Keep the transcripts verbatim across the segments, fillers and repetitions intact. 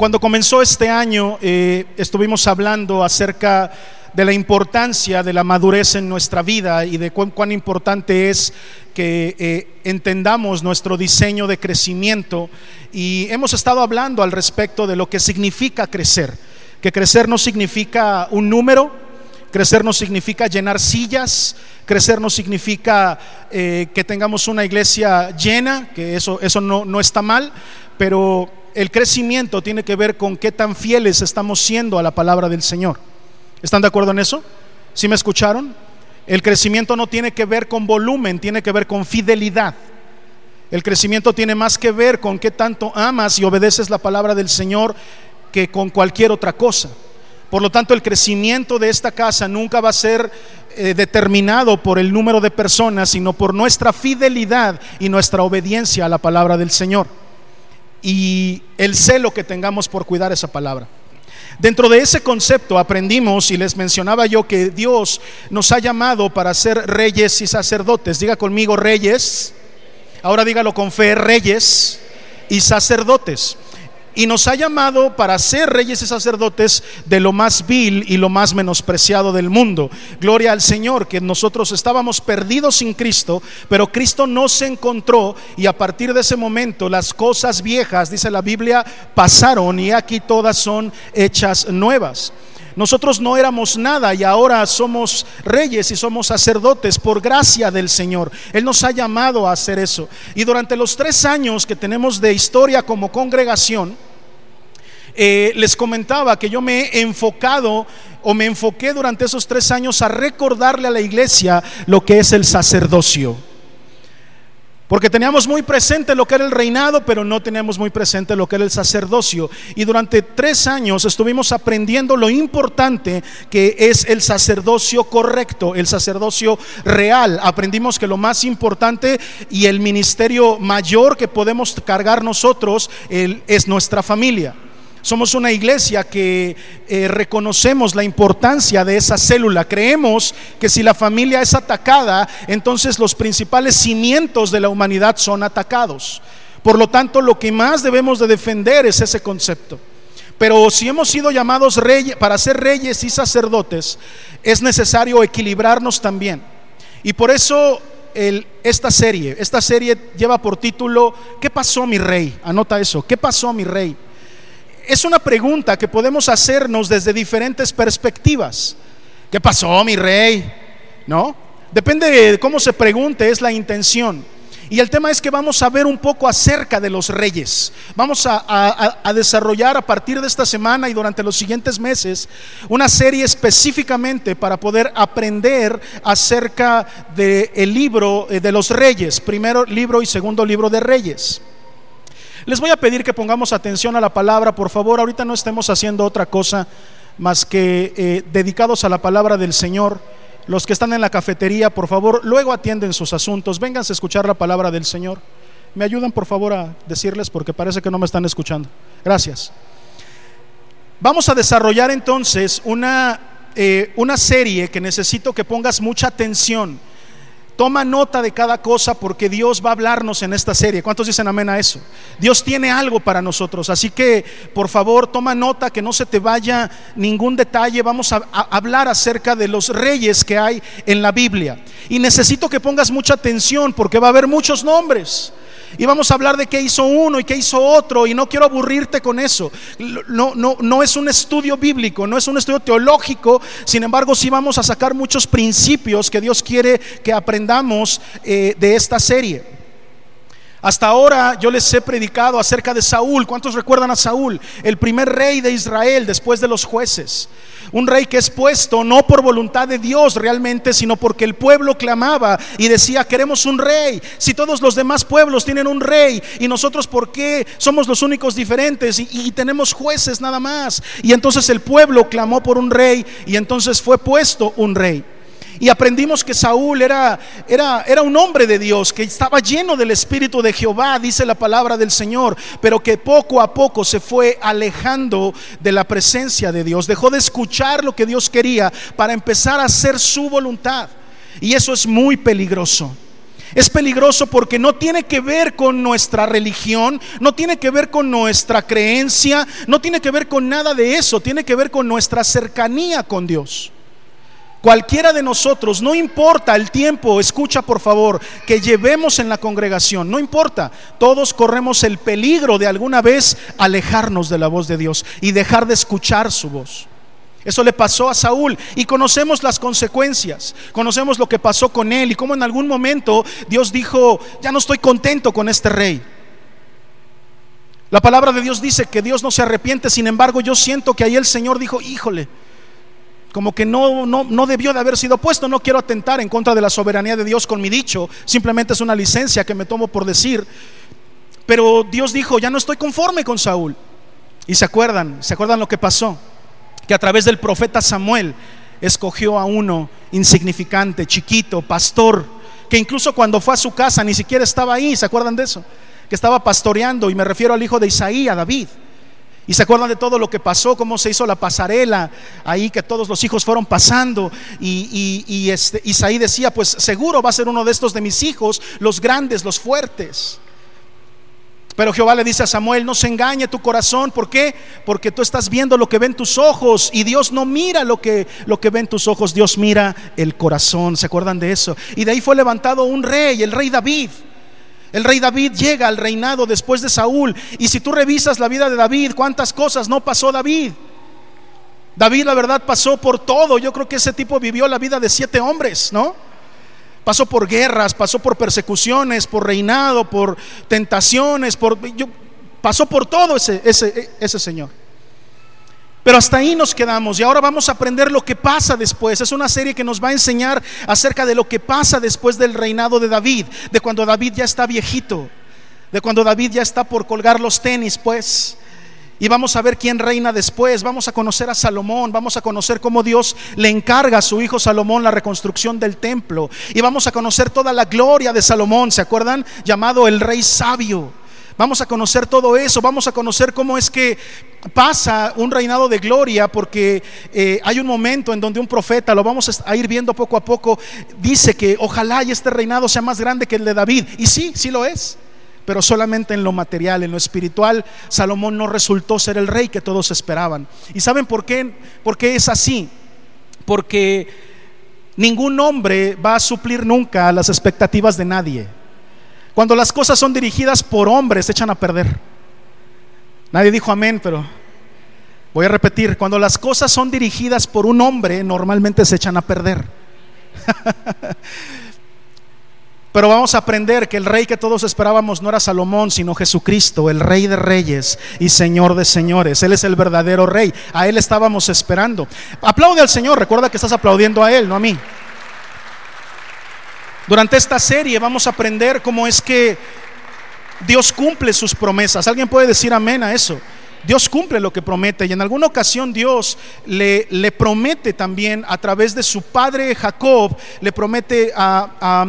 Cuando comenzó este año eh, estuvimos hablando acerca de la importancia de la madurez en nuestra vida y de cuán, cuán importante es que eh, entendamos nuestro diseño de crecimiento, y hemos estado hablando al respecto de lo que significa crecer, que crecer no significa un número. Crecer no significa llenar sillas, crecer no significa eh, que tengamos una iglesia llena, que eso, eso no, no está mal, pero el crecimiento tiene que ver con qué tan fieles estamos siendo a la palabra del Señor. ¿Están de acuerdo en eso? ¿Sí me escucharon? El crecimiento no tiene que ver con volumen, tiene que ver con fidelidad. El crecimiento tiene más que ver con qué tanto amas y obedeces la palabra del Señor que con cualquier otra cosa. Por lo tanto, el crecimiento de esta casa nunca va a ser eh, determinado por el número de personas, sino por nuestra fidelidad y nuestra obediencia a la palabra del Señor y el celo que tengamos por cuidar esa palabra. Dentro de ese concepto aprendimos, y les mencionaba yo, que Dios nos ha llamado para ser reyes y sacerdotes. Diga conmigo reyes, ahora dígalo con fe, reyes y sacerdotes. Y nos ha llamado para ser reyes y sacerdotes de lo más vil y lo más menospreciado del mundo. Gloria al Señor, que nosotros estábamos perdidos sin Cristo, pero Cristo nos encontró, y a partir de ese momento las cosas viejas, dice la Biblia, pasaron y aquí todas son hechas nuevas. Nosotros no éramos nada y ahora somos reyes y somos sacerdotes por gracia del Señor. Él nos ha llamado a hacer eso. Y durante los tres años que tenemos de historia como congregación, eh, les comentaba que yo me he enfocado o me enfoqué durante esos tres años a recordarle a la iglesia lo que es el sacerdocio. Porque teníamos muy presente lo que era el reinado, pero no teníamos muy presente lo que era el sacerdocio. Y durante tres años estuvimos aprendiendo lo importante que es el sacerdocio correcto, el sacerdocio real. Aprendimos que lo más importante y el ministerio mayor que podemos cargar nosotros el, es nuestra familia. Somos una iglesia que eh, reconocemos la importancia de esa célula. Creemos que si la familia es atacada, entonces los principales cimientos de la humanidad son atacados. Por lo tanto, lo que más debemos de defender es ese concepto. Pero si hemos sido llamados reyes, para ser reyes y sacerdotes, es necesario equilibrarnos también. Y por eso el, esta serie, esta serie lleva por título ¿Qué pasó, mi rey? Anota eso, ¿qué pasó, mi rey? Es una pregunta que podemos hacernos desde diferentes perspectivas. ¿Qué pasó, mi rey? ¿No? Depende de cómo se pregunte, es la intención. Y el tema es que vamos a ver un poco acerca de los reyes. Vamos a, a, a desarrollar a partir de esta semana y durante los siguientes meses una serie específicamente para poder aprender acerca del libro de los reyes, primero libro y segundo libro de Reyes. Les voy a pedir que pongamos atención a la palabra, por favor. Ahorita no estemos haciendo otra cosa más que eh, dedicados a la palabra del Señor. Los que están en la cafetería, por favor, luego atienden sus asuntos. Vénganse a escuchar la palabra del Señor. Me ayudan, por favor, a decirles, porque parece que no me están escuchando. Gracias. Vamos a desarrollar entonces una, eh, una serie que necesito que pongas mucha atención. Toma nota de cada cosa, porque Dios va a hablarnos en esta serie. ¿Cuántos dicen amén a eso? Dios tiene algo para nosotros, así que por favor toma nota, que no se te vaya ningún detalle. Vamos a, a hablar acerca de los reyes que hay en la Biblia. Y necesito que pongas mucha atención, porque va a haber muchos nombres. Y vamos a hablar de qué hizo uno y qué hizo otro, y no quiero aburrirte con eso. No, no, no es un estudio bíblico, no es un estudio teológico. Sin embargo, sí vamos a sacar muchos principios que Dios quiere que aprendamos eh, de esta serie. Hasta ahora yo les he predicado acerca de Saúl. ¿Cuántos recuerdan a Saúl? El primer rey de Israel después de los jueces. Un rey que es puesto no por voluntad de Dios realmente, sino porque el pueblo clamaba y decía: queremos un rey. Si todos los demás pueblos tienen un rey, y nosotros, ¿por qué somos los únicos diferentes y, y tenemos jueces nada más? Y entonces el pueblo clamó por un rey, y entonces fue puesto un rey. Y aprendimos que Saúl era, era, era un hombre de Dios, que estaba lleno del Espíritu de Jehová, dice la palabra del Señor, pero que poco a poco se fue alejando de la presencia de Dios. Dejó de escuchar lo que Dios quería para empezar a hacer su voluntad, y eso es muy peligroso. Es peligroso porque no tiene que ver con nuestra religión, no tiene que ver con nuestra creencia, no tiene que ver con nada de eso, tiene que ver con nuestra cercanía con Dios. Cualquiera de nosotros, no importa el tiempo, escucha por favor, que llevemos en la congregación, no importa, todos corremos el peligro de alguna vez alejarnos de la voz de Dios y dejar de escuchar su voz. Eso le pasó a Saúl y conocemos las consecuencias, conocemos lo que pasó con él y cómo en algún momento Dios dijo: ya no estoy contento con este rey. La palabra de Dios dice que Dios no se arrepiente, sin embargo yo siento que ahí el Señor dijo: híjole, como que no, no, no debió de haber sido puesto. No quiero atentar en contra de la soberanía de Dios con mi dicho, simplemente es una licencia que me tomo por decir, pero Dios dijo: ya no estoy conforme con Saúl. Y se acuerdan, se acuerdan lo que pasó, que a través del profeta Samuel escogió a uno insignificante, chiquito, pastor, que incluso cuando fue a su casa ni siquiera estaba ahí. ¿Se acuerdan de eso? Que estaba pastoreando, y me refiero al hijo de Isaías, David. Y se acuerdan de todo lo que pasó, cómo se hizo la pasarela ahí, que todos los hijos fueron pasando. Y, y, y este, Isaí decía: pues seguro va a ser uno de estos de mis hijos, los grandes, los fuertes. Pero Jehová le dice a Samuel: no se engañe tu corazón. ¿Por qué? Porque tú estás viendo lo que ven tus ojos, y Dios no mira lo que, lo que ven tus ojos, Dios mira el corazón. ¿Se acuerdan de eso? Y de ahí fue levantado un rey, el rey David. El rey David llega al reinado después de Saúl, y si tú revisas la vida de David, ¿cuántas cosas no pasó David? David, la verdad, pasó por todo. Yo creo que ese tipo vivió la vida de siete hombres, ¿no? Pasó por guerras, pasó por persecuciones, por reinado, por tentaciones, por, yo, pasó por todo ese, ese, ese señor. Pero hasta ahí nos quedamos, y ahora vamos a aprender lo que pasa después. Es una serie que nos va a enseñar acerca de lo que pasa después del reinado de David, de cuando David ya está viejito, de cuando David ya está por colgar los tenis, pues. Y vamos a ver quién reina después. Vamos a conocer a Salomón, vamos a conocer cómo Dios le encarga a su hijo Salomón la reconstrucción del templo, y vamos a conocer toda la gloria de Salomón, ¿se acuerdan? Llamado el rey sabio. Vamos a conocer todo eso, vamos a conocer cómo es que pasa un reinado de gloria, porque eh, hay un momento en donde un profeta, lo vamos a ir viendo poco a poco, dice que ojalá y este reinado sea más grande que el de David. Y sí, sí lo es, pero solamente en lo material. En lo espiritual, Salomón no resultó ser el rey que todos esperaban. ¿Y saben por qué? ¿Por qué es así? Porque ningún hombre va a suplir nunca las expectativas de nadie. Cuando las cosas son dirigidas por hombres, se echan a perder. Nadie dijo amén, pero voy a repetir: cuando las cosas son dirigidas por un hombre, normalmente se echan a perder. Pero vamos a aprender que el rey que todos esperábamos no era Salomón, sino Jesucristo, el Rey de Reyes y Señor de Señores. Él es el verdadero Rey, a Él estábamos esperando. Aplaude al Señor, recuerda que estás aplaudiendo a Él, no a mí. Durante esta serie vamos a aprender cómo es que Dios cumple sus promesas. ¿Alguien puede decir amén a eso? Dios cumple lo que promete, y en alguna ocasión Dios le, le promete también a través de su padre Jacob, le promete a... a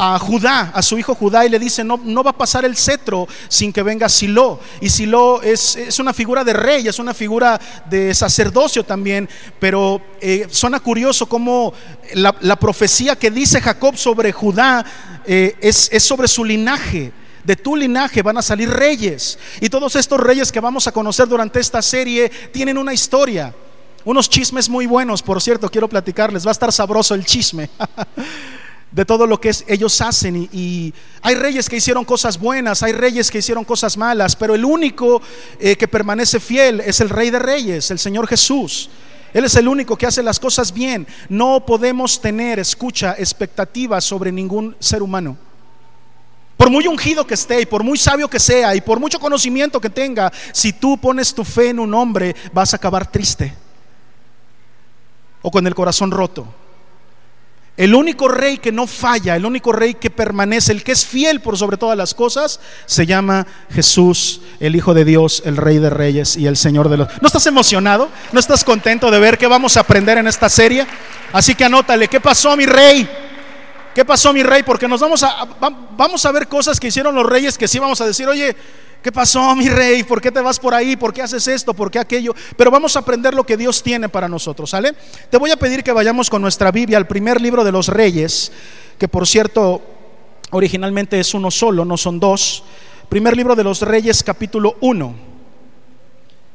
a Judá, a su hijo Judá, y le dice: no, no va a pasar el cetro sin que venga Siló. Y Siló es, es una figura de rey, es una figura de sacerdocio también. Pero eh, suena curioso como la, la profecía que dice Jacob sobre Judá eh, es, es sobre su linaje. De tu linaje van a salir reyes. Y todos estos reyes que vamos a conocer durante esta serie tienen una historia, unos chismes muy buenos. Por cierto, quiero platicarles, va a estar sabroso el chisme de todo lo que es, ellos hacen. Y, y hay reyes que hicieron cosas buenas, hay reyes que hicieron cosas malas, pero el único eh, que permanece fiel es el Rey de Reyes, el Señor Jesús. Él es el único que hace las cosas bien. No podemos tener, escucha, expectativas sobre ningún ser humano, por muy ungido que esté, y por muy sabio que sea, y por mucho conocimiento que tenga. Si tú pones tu fe en un hombre, vas a acabar triste o con el corazón roto. El único rey que no falla, el único rey que permanece, el que es fiel por sobre todas las cosas, se llama Jesús, el Hijo de Dios, el Rey de Reyes y el Señor de los... ¿No estás emocionado? ¿No estás contento de ver qué vamos a aprender en esta serie? Así que anótale: ¿qué pasó, mi rey? ¿Qué pasó, mi rey? Porque nos vamos a, vamos a ver cosas que hicieron los reyes que sí vamos a decir: oye, ¿qué pasó, mi rey? ¿Por qué te vas por ahí? ¿Por qué haces esto? ¿Por qué aquello? Pero vamos a aprender lo que Dios tiene para nosotros, ¿sale? Te voy a pedir que vayamos con nuestra Biblia al primer libro de los Reyes, que por cierto originalmente es uno solo, no son dos. Primer libro de los Reyes, capítulo uno.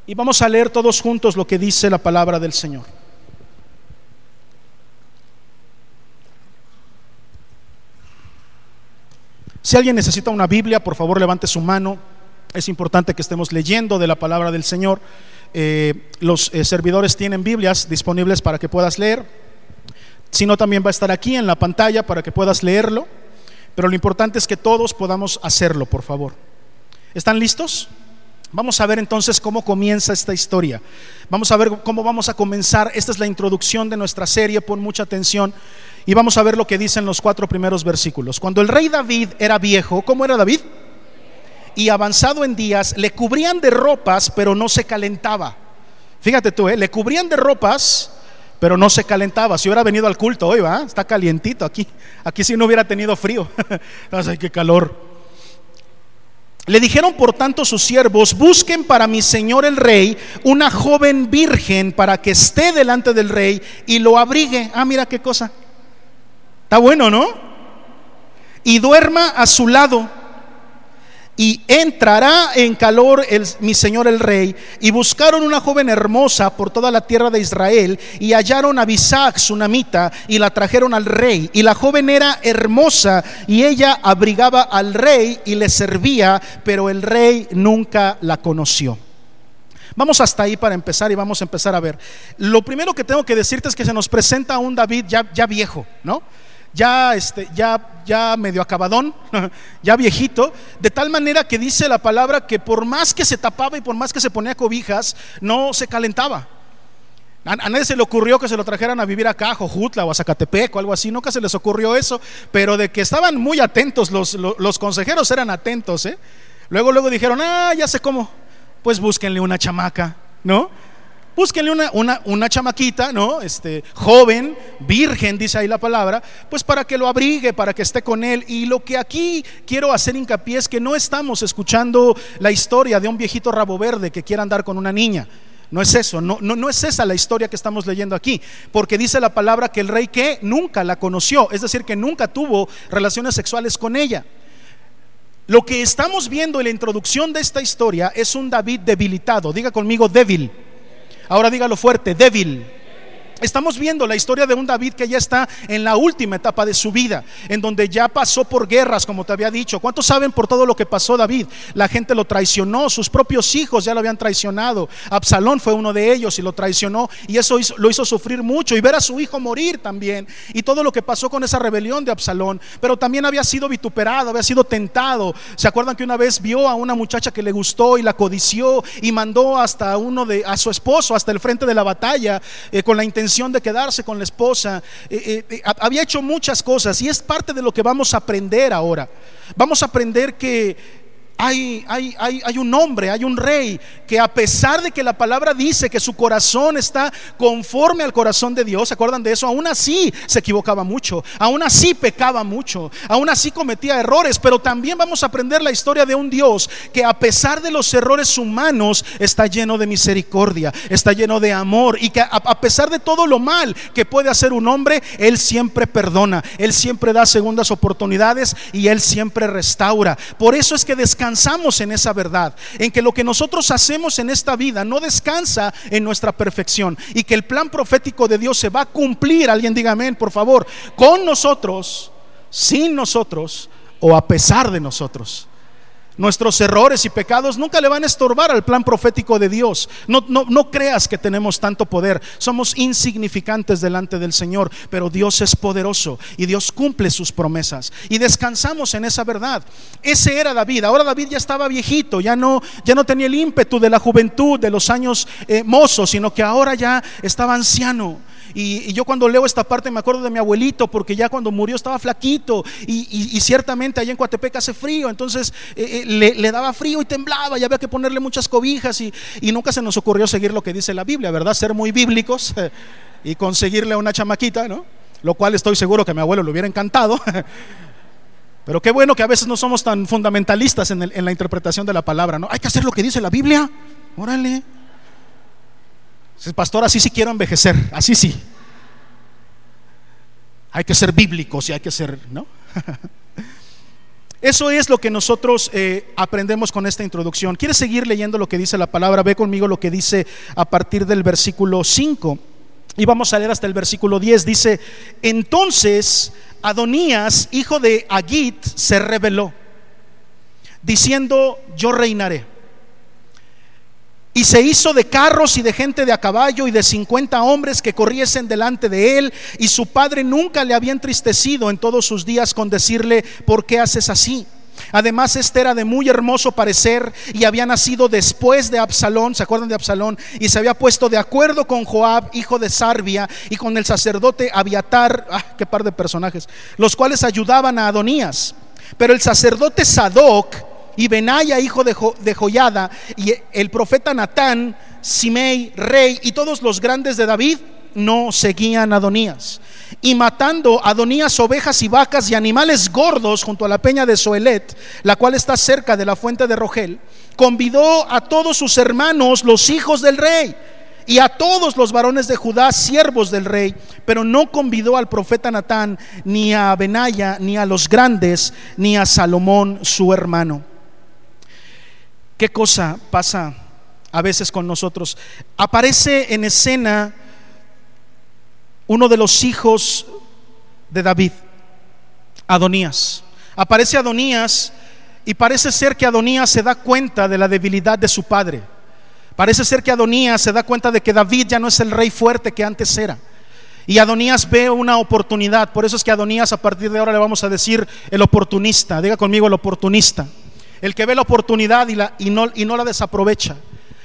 Y vamos a leer todos juntos lo que dice la palabra del Señor. Si alguien necesita una Biblia, por favor levante su mano. Es importante que estemos leyendo de la palabra del Señor. Eh, los eh, servidores tienen Biblias disponibles para que puedas leer. Si no, también va a estar aquí en la pantalla para que puedas leerlo. Pero lo importante es que todos podamos hacerlo, por favor. ¿Están listos? Vamos a ver entonces cómo comienza esta historia. Vamos a ver cómo vamos a comenzar. Esta es la introducción de nuestra serie, pon mucha atención. Y vamos a ver lo que dicen los cuatro primeros versículos. Cuando el rey David era viejo, ¿cómo era David? Y avanzado en días, le cubrían de ropas, pero no se calentaba. Fíjate tú, ¿eh? Le cubrían de ropas, pero no se calentaba. Si hubiera venido al culto hoy, ¿va? Está calientito aquí. Aquí si no hubiera tenido frío. Ay, qué calor. Le dijeron por tanto sus siervos: busquen para mi señor el rey una joven virgen para que esté delante del rey y lo abrigue. Ah, mira qué cosa. Está bueno, ¿no? Y duerma a su lado. Y entrará en calor el, mi señor el rey. Y buscaron una joven hermosa por toda la tierra de Israel, y hallaron a Abisac sunamita, y la trajeron al rey. Y la joven era hermosa, y ella abrigaba al rey y le servía, pero el rey nunca la conoció. Vamos hasta ahí para empezar, y vamos a empezar a ver. Lo primero que tengo que decirte es que se nos presenta un David ya, ya viejo, ¿no? Ya, este, ya, ya medio acabadón, ya viejito, de tal manera que dice la palabra que por más que se tapaba y por más que se ponía cobijas, no se calentaba. A, a nadie se le ocurrió que se lo trajeran a vivir acá a Jojutla o a Zacatepec o algo así, nunca se les ocurrió eso, pero de que estaban muy atentos, los, los, los consejeros eran atentos, ¿eh? Luego, luego dijeron: ah, ya sé cómo, pues búsquenle una chamaca, ¿no? Búsquenle una, una, una chamaquita, ¿no? Este, joven, virgen, dice ahí la palabra, pues para que lo abrigue, para que esté con él. Y lo que aquí quiero hacer hincapié es que no estamos escuchando la historia de un viejito rabo verde que quiera andar con una niña. No es eso, no, no, no es esa la historia que estamos leyendo aquí, porque dice la palabra que el rey que nunca la conoció, es decir, que nunca tuvo relaciones sexuales con ella. Lo que estamos viendo en la introducción de esta historia es un David debilitado. Diga conmigo: débil. Ahora dígalo fuerte: débil. Estamos viendo la historia de un David que ya está en la última etapa de su vida, en donde ya pasó por guerras, como te había dicho. ¿Cuántos saben por todo lo que pasó David? La gente lo traicionó, sus propios hijos ya lo habían traicionado. Absalón fue uno de ellos y lo traicionó, y eso hizo, lo hizo sufrir mucho, y ver a su hijo morir también, y todo lo que pasó con esa rebelión de Absalón. Pero también había sido vituperado, había sido tentado. ¿Se acuerdan que una vez vio a una muchacha que le gustó y la codició, y mandó hasta uno de, a su esposo hasta el frente de la batalla eh, con la intención de quedarse con la esposa? eh, eh, Había hecho muchas cosas, y es parte de lo que vamos a aprender ahora. Vamos a aprender que hay, hay, hay, hay un hombre, hay un rey que, a pesar de que la palabra dice que su corazón está conforme al corazón de Dios, ¿se acuerdan de eso? Aún así se equivocaba mucho, aún así pecaba mucho, aún así cometía errores. Pero también vamos a aprender la historia de un Dios que, a pesar de los errores humanos, está lleno de misericordia, está lleno de amor, y que a, a pesar de todo lo mal que puede hacer un hombre, Él siempre perdona, Él siempre da segundas oportunidades, y Él siempre restaura. Por eso es que descansa Descansamos en esa verdad, en que lo que nosotros hacemos en esta vida no descansa en nuestra perfección, y que el plan profético de Dios se va a cumplir. Alguien diga amén, por favor. Con nosotros, sin nosotros o a pesar de nosotros. Nuestros errores y pecados nunca le van a estorbar al plan profético de Dios. No, no, no creas que tenemos tanto poder. Somos insignificantes delante del Señor, pero Dios es poderoso, y Dios cumple sus promesas, y descansamos en esa verdad. Ese era David. Ahora David ya estaba viejito, ya no, ya no tenía el ímpetu de la juventud, de los años eh, mozos, sino que ahora ya estaba anciano. Y, y yo cuando leo esta parte me acuerdo de mi abuelito, porque ya cuando murió estaba flaquito, y, y, y ciertamente allá en Coatepec hace frío, entonces eh, eh, le, le daba frío y temblaba, y había que ponerle muchas cobijas, y, y nunca se nos ocurrió seguir lo que dice la Biblia, ¿verdad? Ser muy bíblicos y conseguirle a una chamaquita, ¿no? Lo cual estoy seguro que a mi abuelo le hubiera encantado. Pero qué bueno que a veces no somos tan fundamentalistas en, el, en la interpretación de la palabra, ¿no? Hay que hacer lo que dice la Biblia, órale. Pastor, así sí quiero envejecer, así sí. Hay que ser bíblicos y hay que ser, ¿no? Eso es lo que nosotros eh, aprendemos con esta introducción. ¿Quieres seguir leyendo lo que dice la palabra? Ve conmigo lo que dice a partir del versículo cinco. Y vamos a leer hasta el versículo diez. Dice: entonces Adonías, hijo de Agit, se rebeló, diciendo: yo reinaré. Y se hizo de carros y de gente de a caballo y de cincuenta hombres que corriesen delante de él, y su padre nunca le había entristecido en todos sus días con decirle: ¿por qué haces así? Además, este era de muy hermoso parecer y había nacido después de Absalón. ¿Se acuerdan de Absalón? Y se había puesto de acuerdo con Joab, hijo de Sarbia, y con el sacerdote Abiatar. ¡Ah, qué par de personajes! Los cuales ayudaban a Adonías. Pero el sacerdote Sadoc y Benaya, hijo de, jo, de Joyada, y el profeta Natán, Simei, rey, y todos los grandes de David, no seguían a Adonías. Y matando a Adonías ovejas y vacas y animales gordos junto a la peña de Soelet, la cual está cerca de la fuente de Rogel, convidó a todos sus hermanos, los hijos del rey, y a todos los varones de Judá, siervos del rey, pero no convidó al profeta Natán, ni a Benaya, ni a los grandes, ni a Salomón su hermano. ¿Qué cosa pasa a veces con nosotros? Aparece en escena uno de los hijos de David, Adonías. Aparece Adonías, y parece ser que Adonías se da cuenta de la debilidad de su padre. Parece ser que Adonías se da cuenta de que David ya no es el rey fuerte que antes era. Y Adonías ve una oportunidad. Por eso es que Adonías, a partir de ahora le vamos a decir el oportunista. Diga conmigo: el oportunista. El que ve la oportunidad y, la, y, no, y no la desaprovecha.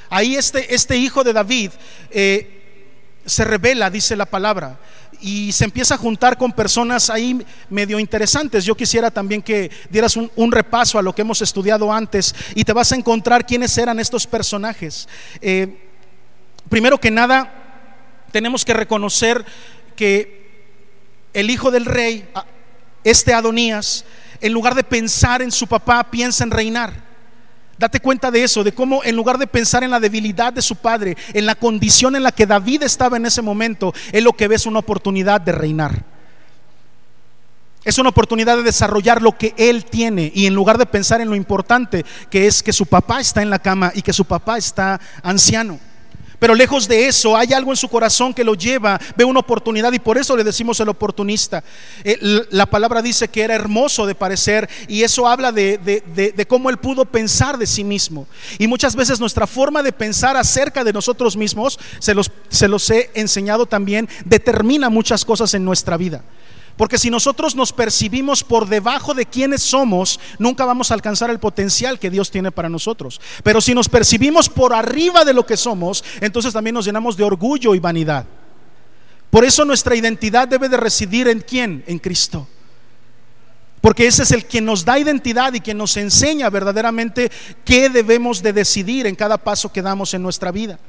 Ahí este, este hijo de David eh, se revela, dice la palabra, y se empieza a juntar con personas ahí medio interesantes. Yo quisiera también que dieras un, un repaso a lo que hemos estudiado antes, y te vas a encontrar quiénes eran estos personajes. Eh, primero que nada, tenemos que reconocer que el hijo del rey, este Adonías, en lugar de pensar en su papá, piensa en reinar. Date cuenta de eso, de cómo en lugar de pensar en la debilidad de su padre, en la condición en la que David estaba en ese momento, él lo que ve es una oportunidad de reinar. Es una oportunidad de desarrollar lo que él tiene, y en lugar de pensar en lo importante que es que su papá está en la cama y que su papá está anciano. Pero lejos de eso, hay algo en su corazón que lo lleva, ve una oportunidad, y por eso le decimos el oportunista. Eh, la palabra dice que era hermoso de parecer, y eso habla de, de, de, de cómo él pudo pensar de sí mismo. Y muchas veces nuestra forma de pensar acerca de nosotros mismos, se los, se los he enseñado también, determina muchas cosas en nuestra vida. Porque si nosotros nos percibimos por debajo de quienes somos, nunca vamos a alcanzar el potencial que Dios tiene para nosotros. Pero si nos percibimos por arriba de lo que somos, entonces también nos llenamos de orgullo y vanidad. Por eso nuestra identidad debe de residir en ¿quién? En Cristo. Porque ese es el quien nos da identidad y quien nos enseña verdaderamente qué debemos de decidir en cada paso que damos en nuestra vida.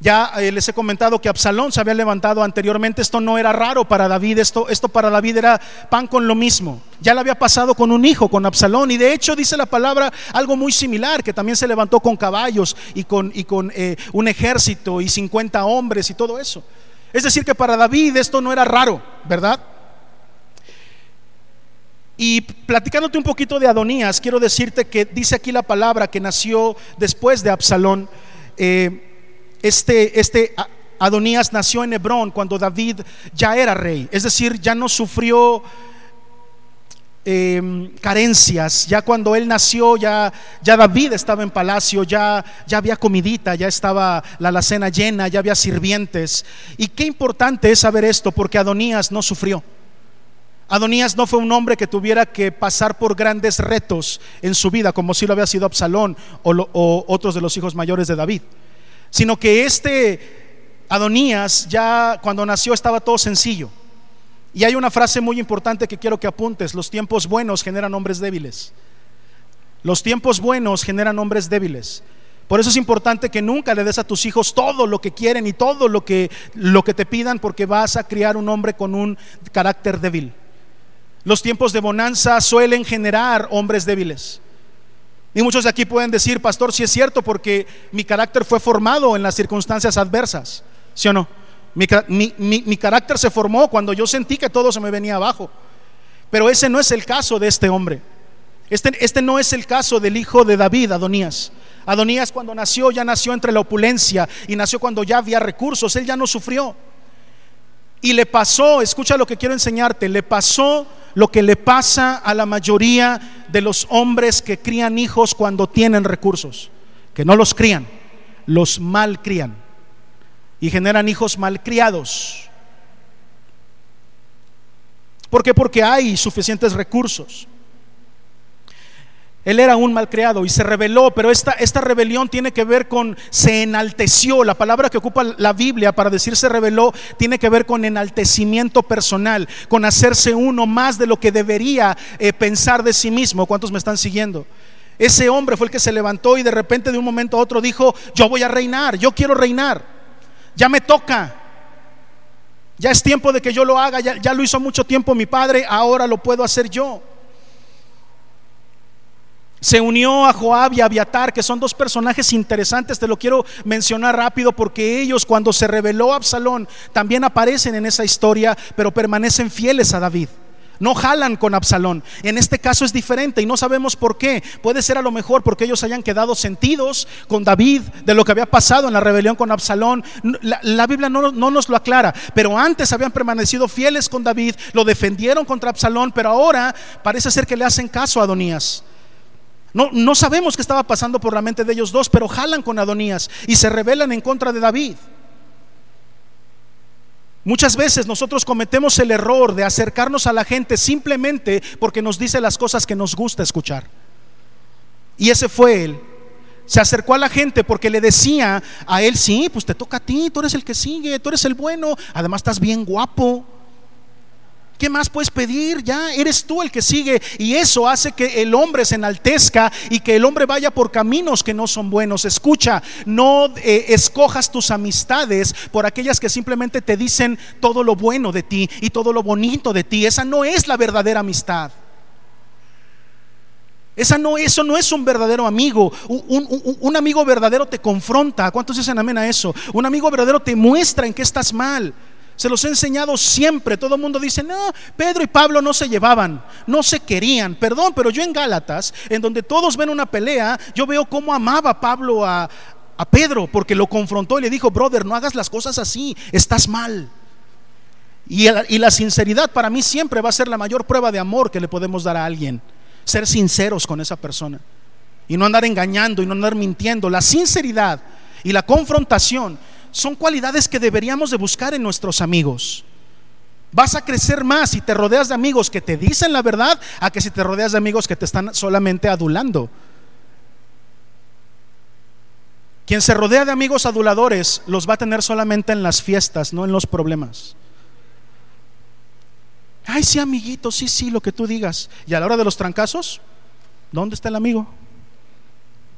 Ya eh, les he comentado que Absalón se había levantado anteriormente. Esto no era raro para David, esto, esto para David era pan con lo mismo. Ya le había pasado con un hijo, con Absalón, y de hecho dice la palabra algo muy similar, que también se levantó con caballos y con, y con eh, un ejército y cincuenta hombres y todo eso. Es decir que para David esto no era raro, ¿verdad? Y platicándote un poquito de Adonías, quiero decirte que dice aquí la palabra que nació después de Absalón. eh, Este, este Adonías nació en Hebrón cuando David ya era rey. Es decir, ya no sufrió eh, carencias. Ya cuando él nació, ya, ya David estaba en palacio, ya, ya había comidita, ya estaba la alacena llena, ya había sirvientes. Y qué importante es saber esto, porque Adonías no sufrió. Adonías no fue un hombre que tuviera que pasar por grandes retos en su vida, como si lo había sido Absalón o, lo, o otros de los hijos mayores de David. Sino que este Adonías, ya cuando nació, estaba todo sencillo. Y hay una frase muy importante que quiero que apuntes: los tiempos buenos generan hombres débiles. Los tiempos buenos generan hombres débiles. Por eso es importante que nunca le des a tus hijos todo lo que quieren y todo lo que, lo que te pidan, porque vas a criar un hombre con un carácter débil. Los tiempos de bonanza suelen generar hombres débiles. Y muchos de aquí pueden decir: pastor, si es cierto, porque mi carácter fue formado en las circunstancias adversas. ¿Sí o no? Mi, mi, mi, mi carácter se formó cuando yo sentí que todo se me venía abajo. Pero ese no es el caso de este hombre. Este, este no es el caso del hijo de David, Adonías. Adonías cuando nació, ya nació entre la opulencia, y nació cuando ya había recursos, él ya no sufrió. Y le pasó, escucha lo que quiero enseñarte, le pasó lo que le pasa a la mayoría de los hombres que crían hijos cuando tienen recursos, que no los crían, los malcrían y generan hijos malcriados. ¿Por qué? Porque hay suficientes recursos. Él era un malcriado y se rebeló, pero esta, esta rebelión tiene que ver con se enalteció. La palabra que ocupa la Biblia para decir se rebeló tiene que ver con enaltecimiento personal, con hacerse uno más de lo que debería eh, pensar de sí mismo. ¿Cuántos me están siguiendo? Ese hombre fue el que se levantó y de repente, de un momento a otro, dijo: yo voy a reinar, yo quiero reinar, ya me toca, ya es tiempo de que yo lo haga, ya, ya lo hizo mucho tiempo mi padre, ahora lo puedo hacer yo. Se unió a Joab y a Abiatar, que son dos personajes interesantes, te lo quiero mencionar rápido, porque ellos, cuando se rebeló Absalón, también aparecen en esa historia, pero permanecen fieles a David. No jalan con Absalón. En este caso es diferente y no sabemos por qué. Puede ser a lo mejor porque ellos hayan quedado sentidos con David de lo que había pasado en la rebelión con Absalón. La, la Biblia no, no nos lo aclara, pero antes habían permanecido fieles con David, lo defendieron contra Absalón, pero ahora parece ser que le hacen caso a Adonías. No, no sabemos qué estaba pasando por la mente de ellos dos, pero jalan con Adonías y se rebelan en contra de David. Muchas veces nosotros cometemos el error de acercarnos a la gente simplemente porque nos dice las cosas que nos gusta escuchar. Y ese fue él. Se acercó a la gente porque le decía a él: sí, pues te toca a ti, tú eres el que sigue, tú eres el bueno, además estás bien guapo, ¿qué más puedes pedir? Ya eres tú el que sigue. Y eso hace que el hombre se enaltezca y que el hombre vaya por caminos que no son buenos. Escucha, no eh, escojas tus amistades por aquellas que simplemente te dicen todo lo bueno de ti y todo lo bonito de ti. Esa no es la verdadera amistad. Esa no, eso no es un verdadero amigo. Un, un, un amigo verdadero te confronta. ¿Cuántos dicen amén a eso? Un amigo verdadero te muestra en qué estás mal. Se los he enseñado siempre. Todo el mundo dice: no, Pedro y Pablo no se llevaban, no se querían. Perdón, pero yo en Gálatas, en donde todos ven una pelea, yo veo cómo amaba Pablo a, a Pedro, porque lo confrontó y le dijo: brother, no hagas las cosas así, estás mal. Y, el, y la sinceridad para mí siempre va a ser la mayor prueba de amor que le podemos dar a alguien. Ser sinceros con esa persona y no andar engañando y no andar mintiendo. La sinceridad y la confrontación son cualidades que deberíamos de buscar en nuestros amigos. Vas a crecer más si te rodeas de amigos que te dicen la verdad, a que si te rodeas de amigos que te están solamente adulando. Quien se rodea de amigos aduladores los va a tener solamente en las fiestas, no en los problemas. Ay, sí, amiguito, sí, sí, lo que tú digas. Y a la hora de los trancazos, ¿dónde está el amigo?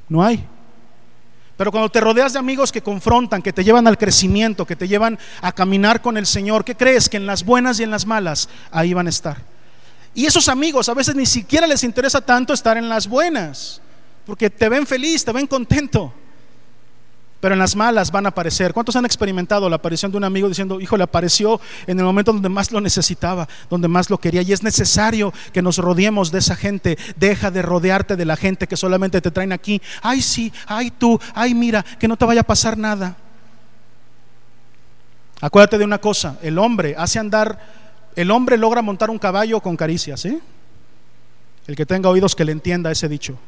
No hay. Pero cuando te rodeas de amigos que confrontan, que te llevan al crecimiento, que te llevan a caminar con el Señor, ¿qué crees? Que en las buenas y en las malas ahí van a estar. Y esos amigos a veces ni siquiera les interesa tanto estar en las buenas, porque te ven feliz, te ven contento, pero en las malas van a aparecer. ¿Cuántos han experimentado la aparición de un amigo diciendo: híjole, apareció en el momento donde más lo necesitaba, donde más lo quería? Y es necesario que nos rodeemos de esa gente. Deja de rodearte de la gente que solamente te traen aquí: ay sí, ay tú, ay mira, que no te vaya a pasar nada. Acuérdate de una cosa: el hombre hace andar el hombre logra montar un caballo con caricias, ¿eh? El que tenga oídos que le entienda ese dicho.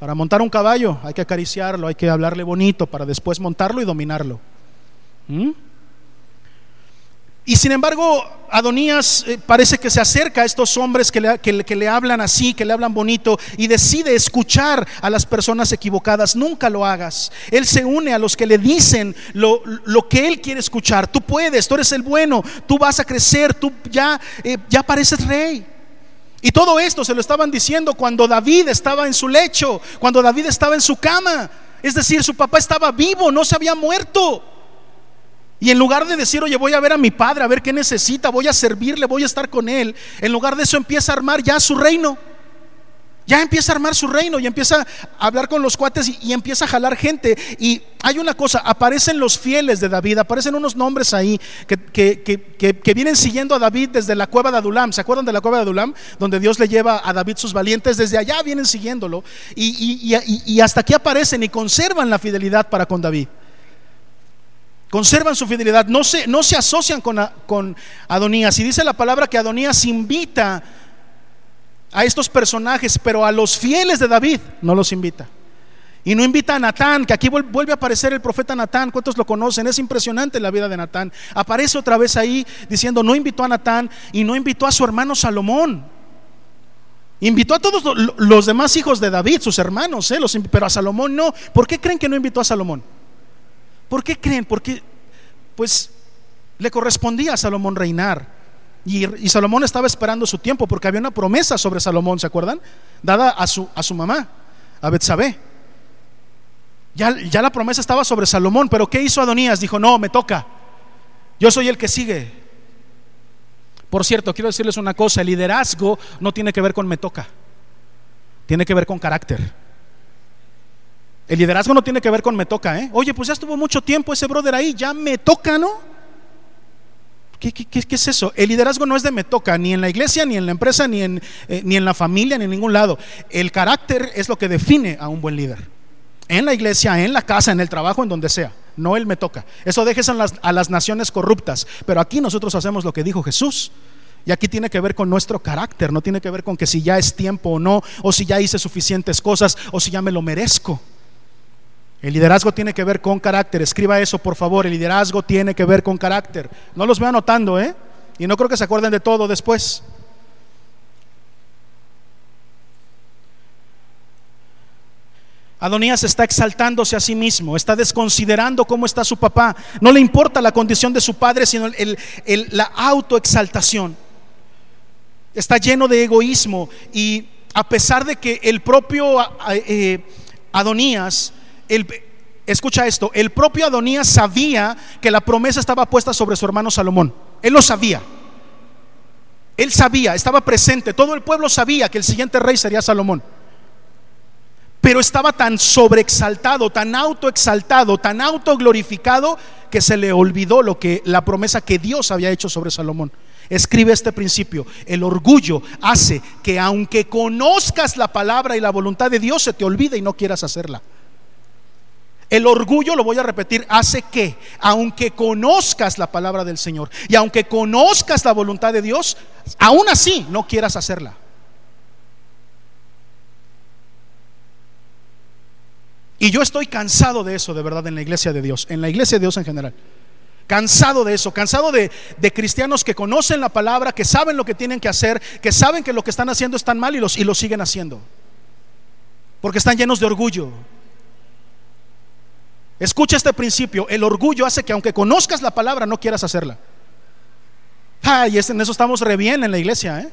Para montar un caballo hay que acariciarlo, hay que hablarle bonito para después montarlo y dominarlo. ¿Mm? Y sin embargo, Adonías eh, parece que se acerca a estos hombres que le, que, que le hablan así, que le hablan bonito, y decide escuchar a las personas equivocadas. Nunca lo hagas. Él se une a los que le dicen lo, lo que él quiere escuchar. Tú puedes, tú eres el bueno, tú vas a crecer, tú ya, eh, ya pareces rey. Y todo esto se lo estaban diciendo cuando David estaba en su lecho, cuando David estaba en su cama. Es decir, su papá estaba vivo, no se había muerto. Y en lugar de decir: oye, voy a ver a mi padre, a ver qué necesita, voy a servirle, voy a estar con él, en lugar de eso empieza a armar ya su reino. Ya empieza a armar su reino, ya empieza a hablar con los cuates y, y empieza a jalar gente. Y hay una cosa, aparecen los fieles de David, aparecen unos nombres ahí que, que, que, que, que vienen siguiendo a David desde la cueva de Adulam. ¿Se acuerdan de la cueva de Adulam? Donde Dios le lleva a David sus valientes, desde allá vienen siguiéndolo y, y, y, y hasta aquí aparecen y conservan la fidelidad para con David. Conservan su fidelidad, no se, no se asocian con, con Adonías. Y dice la palabra que Adonías invita a estos personajes, pero a los fieles de David no los invita. Y no invita a Natán, que aquí vuelve a aparecer el profeta Natán. ¿Cuántos lo conocen? Es impresionante la vida de Natán. Aparece otra vez ahí diciendo no invitó a Natán y no invitó a su hermano Salomón. Invitó a todos los demás hijos de David, sus hermanos, eh, los, pero a Salomón no. ¿Por qué creen que no invitó a Salomón? ¿Por qué creen? Porque pues le correspondía a Salomón reinar y, y Salomón estaba esperando su tiempo, porque había una promesa sobre Salomón, ¿se acuerdan? Dada a su, a su mamá, a Betsabé. Ya, ya la promesa estaba sobre Salomón, pero ¿qué hizo Adonías? Dijo, no, me toca, yo soy el que sigue. Por cierto, quiero decirles una cosa, el liderazgo no tiene que ver con me toca, tiene que ver con carácter. El liderazgo no tiene que ver con me toca, ¿eh? Oye, pues ya estuvo mucho tiempo ese brother ahí, ya me toca, ¿no? ¿Qué, qué, qué es eso? El liderazgo no es de me toca, ni en la iglesia, ni en la empresa, ni en, eh, ni en la familia, ni en ningún lado. El carácter es lo que define a un buen líder. En la iglesia, en la casa, en el trabajo, en donde sea. No el me toca. Eso dejes a las, a las naciones corruptas. Pero aquí nosotros hacemos lo que dijo Jesús. Y aquí tiene que ver con nuestro carácter. No tiene que ver con que si ya es tiempo o no, o si ya hice suficientes cosas, o si ya me lo merezco. El liderazgo tiene que ver con carácter. Escriba eso, por favor. El liderazgo tiene que ver con carácter. No los veo anotando, ¿eh? Y no creo que se acuerden de todo después. Adonías está exaltándose a sí mismo, está desconsiderando cómo está su papá. No le importa la condición de su padre, sino el, el, la autoexaltación. Está lleno de egoísmo. Y a pesar de que el propio eh, Adonías El, escucha esto, el propio Adonías sabía que la promesa estaba puesta sobre su hermano Salomón. Él lo sabía, él sabía, estaba presente, todo el pueblo sabía que el siguiente rey sería Salomón. Pero estaba tan sobreexaltado, tan autoexaltado, tan autoglorificado, que se le olvidó lo que, la promesa que Dios había hecho sobre Salomón. Escribe este principio: el orgullo hace que aunque conozcas la palabra y la voluntad de Dios, se te olvide y no quieras hacerla. El orgullo, lo voy a repetir, hace que aunque conozcas la palabra del Señor y aunque conozcas la voluntad de Dios, aún así no quieras hacerla. Y yo estoy cansado de eso, de verdad, en la iglesia de Dios, en la iglesia de Dios en general. Cansado de eso, cansado de, de cristianos que conocen la palabra, que saben lo que tienen que hacer, que saben que lo que están haciendo es tan mal y, los, y lo siguen haciendo, porque están llenos de orgullo. Escucha este principio: el orgullo hace que aunque conozcas la palabra no quieras hacerla. Ay, ah, en eso estamos re bien en la iglesia, ¿eh?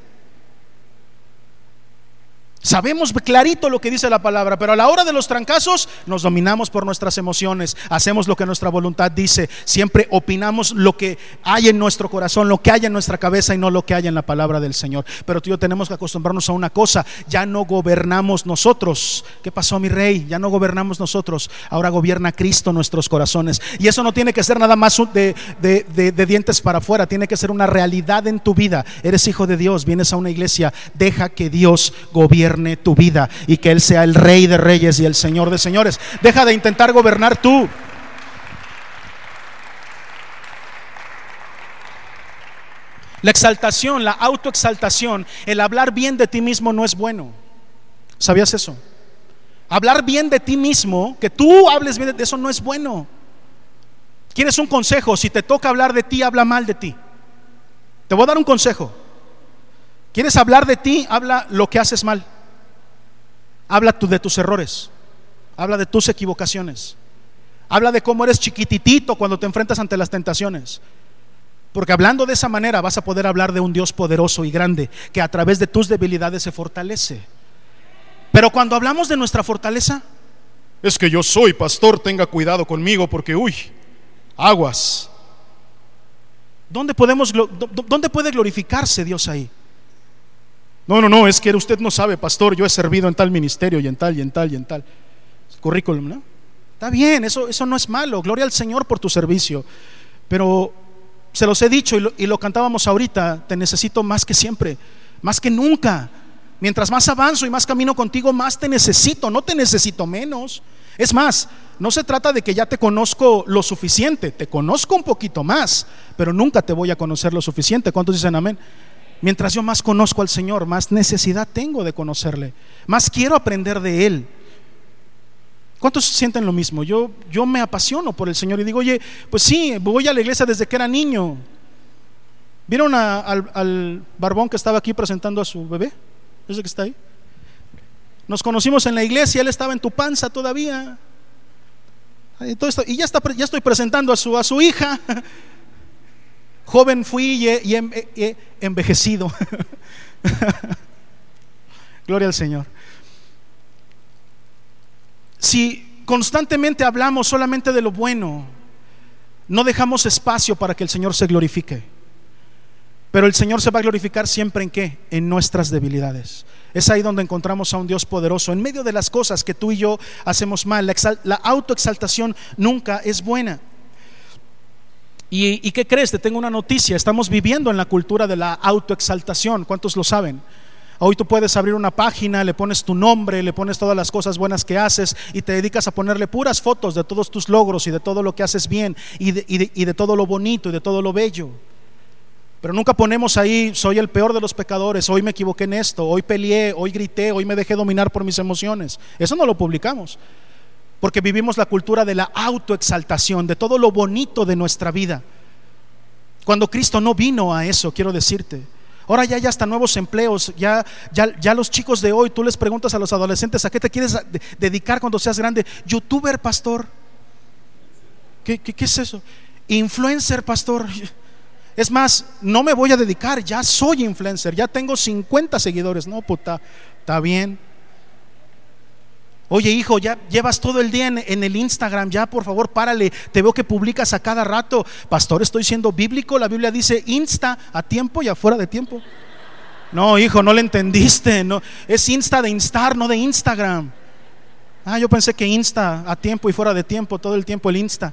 Sabemos clarito lo que dice la palabra, pero a la hora de los trancazos nos dominamos por nuestras emociones, hacemos lo que nuestra voluntad dice, siempre opinamos lo que hay en nuestro corazón, lo que hay en nuestra cabeza y no lo que hay en la palabra del Señor. Pero tú y yo tenemos que acostumbrarnos a una cosa: ya no gobernamos nosotros. ¿Qué pasó, mi rey? Ya no gobernamos nosotros, ahora gobierna Cristo nuestros corazones. Y eso no tiene que ser nada más de, de, de, de dientes para afuera, tiene que ser una realidad en tu vida. Eres hijo de Dios, vienes a una iglesia, deja que Dios gobierne tu vida y que Él sea el Rey de Reyes y el Señor de Señores. Deja de intentar gobernar tú. La exaltación, la autoexaltación, el hablar bien de ti mismo no es bueno. ¿Sabías eso? Hablar bien de ti mismo, que tú hables bien de eso, no es bueno. ¿Quieres un consejo? Si te toca hablar de ti, habla mal de ti. Te voy a dar un consejo. ¿Quieres hablar de ti? Habla lo que haces mal. Habla tú de tus errores, habla de tus equivocaciones, habla de cómo eres chiquititito cuando te enfrentas ante las tentaciones, porque hablando de esa manera vas a poder hablar de un Dios poderoso y grande que a través de tus debilidades se fortalece. Pero cuando hablamos de nuestra fortaleza, es que yo soy pastor, tenga cuidado conmigo porque uy, aguas. ¿Dónde podemos, dónde puede glorificarse Dios ahí? No, no, no, es que usted no sabe, pastor, yo he servido en tal ministerio y en tal y en tal y en tal. Currículum, ¿no? Está bien, eso, eso no es malo, gloria al Señor por tu servicio. Pero se los he dicho y lo, y lo cantábamos ahorita, te necesito más que siempre, más que nunca. Mientras más avanzo y más camino contigo, más te necesito, no te necesito menos. Es más, no se trata de que ya te conozco lo suficiente, te conozco un poquito más, pero nunca te voy a conocer lo suficiente. ¿Cuántos dicen amén? Mientras yo más conozco al Señor, más necesidad tengo de conocerle, más quiero aprender de Él. ¿Cuántos sienten lo mismo? Yo, yo me apasiono por el Señor y digo, oye, pues sí, voy a la iglesia desde que era niño. ¿Vieron a, al, al barbón que estaba aquí presentando a su bebé? ¿Ese que está ahí? Nos conocimos en la iglesia, él estaba en tu panza todavía. Y, todo esto, y ya, está, ya estoy presentando a su, a su hija. Joven fui y he, y he, he envejecido. Gloria al Señor. Si constantemente hablamos solamente de lo bueno, no dejamos espacio para que el Señor se glorifique. Pero el Señor se va a glorificar siempre en ¿qué? En nuestras debilidades. Es ahí donde encontramos a un Dios poderoso. En medio de las cosas que tú y yo hacemos mal, la, exal- la autoexaltación nunca es buena. ¿Y, ¿Y qué crees? Te tengo una noticia. Estamos viviendo en la cultura de la autoexaltación. ¿Cuántos lo saben? Hoy tú puedes abrir una página, le pones tu nombre, le pones todas las cosas buenas que haces y te dedicas a ponerle puras fotos de todos tus logros y de todo lo que haces bien y de, y de, y de todo lo bonito y de todo lo bello. Pero nunca ponemos ahí, soy el peor de los pecadores, hoy me equivoqué en esto, hoy peleé, hoy grité, hoy me dejé dominar por mis emociones. Eso no lo publicamos, porque vivimos la cultura de la autoexaltación, de todo lo bonito de nuestra vida, cuando Cristo no vino a eso, quiero decirte. Ahora ya hay hasta nuevos empleos, ya, ya, ya los chicos de hoy, tú les preguntas a los adolescentes, ¿a qué te quieres dedicar cuando seas grande? Youtuber, pastor. ¿Qué, qué, qué es eso? Influencer, pastor. Es más, no me voy a dedicar, ya soy influencer, ya tengo cincuenta seguidores. No, puta, está bien. Oye, hijo, ya llevas todo el día en, en el Instagram, ya por favor párale, te veo que publicas a cada rato. Pastor, estoy siendo bíblico, la Biblia dice insta a tiempo y afuera de tiempo. No, hijo, no le entendiste, no, es insta de instar, no de Instagram. Ah, yo pensé que insta a tiempo y fuera de tiempo, todo el tiempo el insta.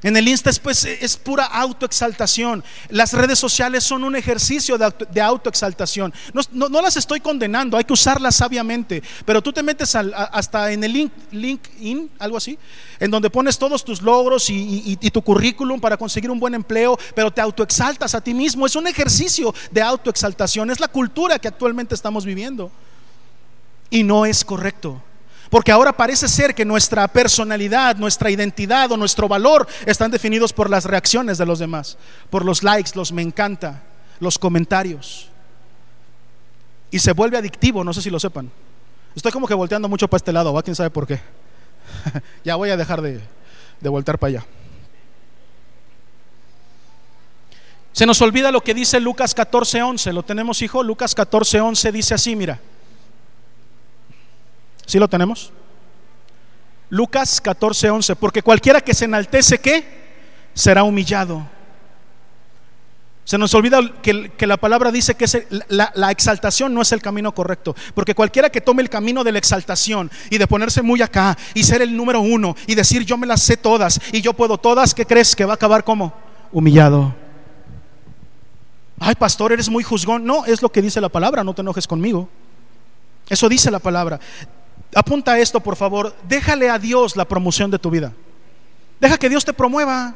En el insta es, pues, es pura autoexaltación. Las redes sociales son un ejercicio de, auto, de autoexaltación. No, no, no las estoy condenando, hay que usarlas sabiamente. Pero tú te metes al, a, hasta en el link, LinkedIn, algo así, en donde pones todos tus logros y, y, y tu currículum para conseguir un buen empleo, pero te autoexaltas a ti mismo. Es un ejercicio de autoexaltación. Es la cultura que actualmente estamos viviendo y no es correcto. Porque ahora parece ser que nuestra personalidad, nuestra identidad o nuestro valor están definidos por las reacciones de los demás, por los likes, los me encanta, los comentarios. Y se vuelve adictivo, no sé si lo sepan. Estoy como que volteando mucho para este lado, va, quién sabe por qué. Ya voy a dejar de, de voltear para allá. Se nos olvida lo que dice Lucas catorce once. ¿Lo tenemos, hijo? Lucas catorce once dice así, mira. ¿Sí lo tenemos? Lucas catorce once. Porque cualquiera que se enaltece, ¿qué? Será humillado. Se nos olvida que, que la palabra dice que es la, la exaltación no es el camino correcto. Porque cualquiera que tome el camino de la exaltación y de ponerse muy acá y ser el número uno y decir yo me las sé todas y yo puedo todas, ¿qué crees? Que va a acabar como humillado. Ay, pastor, eres muy juzgón. No, es lo que dice la palabra, no te enojes conmigo. Eso dice la palabra. Apunta esto, por favor. Déjale a Dios la promoción de tu vida. Deja que Dios te promueva.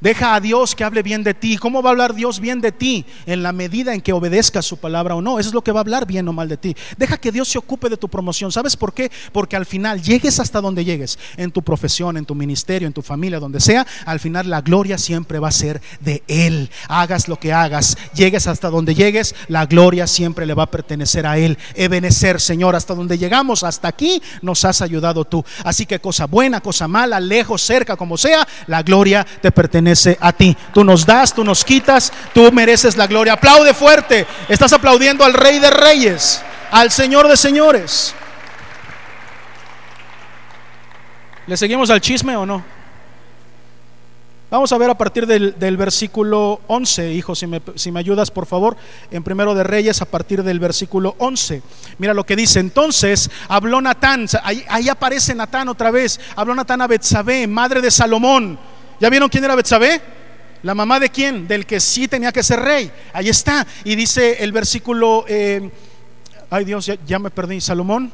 Deja a Dios que hable bien de ti. ¿Cómo va a hablar Dios bien de ti? En la medida en que obedezcas su palabra o no. Eso es lo que va a hablar bien o mal de ti. Deja que Dios se ocupe de tu promoción. ¿Sabes por qué? Porque al final llegues hasta donde llegues, en tu profesión, en tu ministerio, en tu familia, donde sea, al final la gloria siempre va a ser de Él. Hagas lo que hagas, llegues hasta donde llegues, la gloria siempre le va a pertenecer a Él. Ebenecer, Señor, hasta donde llegamos, hasta aquí nos has ayudado tú. Así que cosa buena, cosa mala, lejos, cerca, como sea, la gloria te pertenece a ti. Tú nos das, tú nos quitas, tú mereces la gloria. Aplaude fuerte. Estás aplaudiendo al Rey de Reyes, al Señor de Señores. ¿Le seguimos al chisme o no? Vamos a ver a partir del, del versículo once, hijo, si me, si me ayudas por favor, en Primero de Reyes a partir del versículo once. Mira lo que dice: entonces habló Natán, ahí, ahí aparece Natán otra vez, habló Natán a Betsabé, madre de Salomón. ¿Ya vieron quién era Betsabé? ¿La mamá de quién? Del que sí tenía que ser rey, ahí está. Y dice el versículo, eh, ay Dios, ya, ya me perdí, Salomón.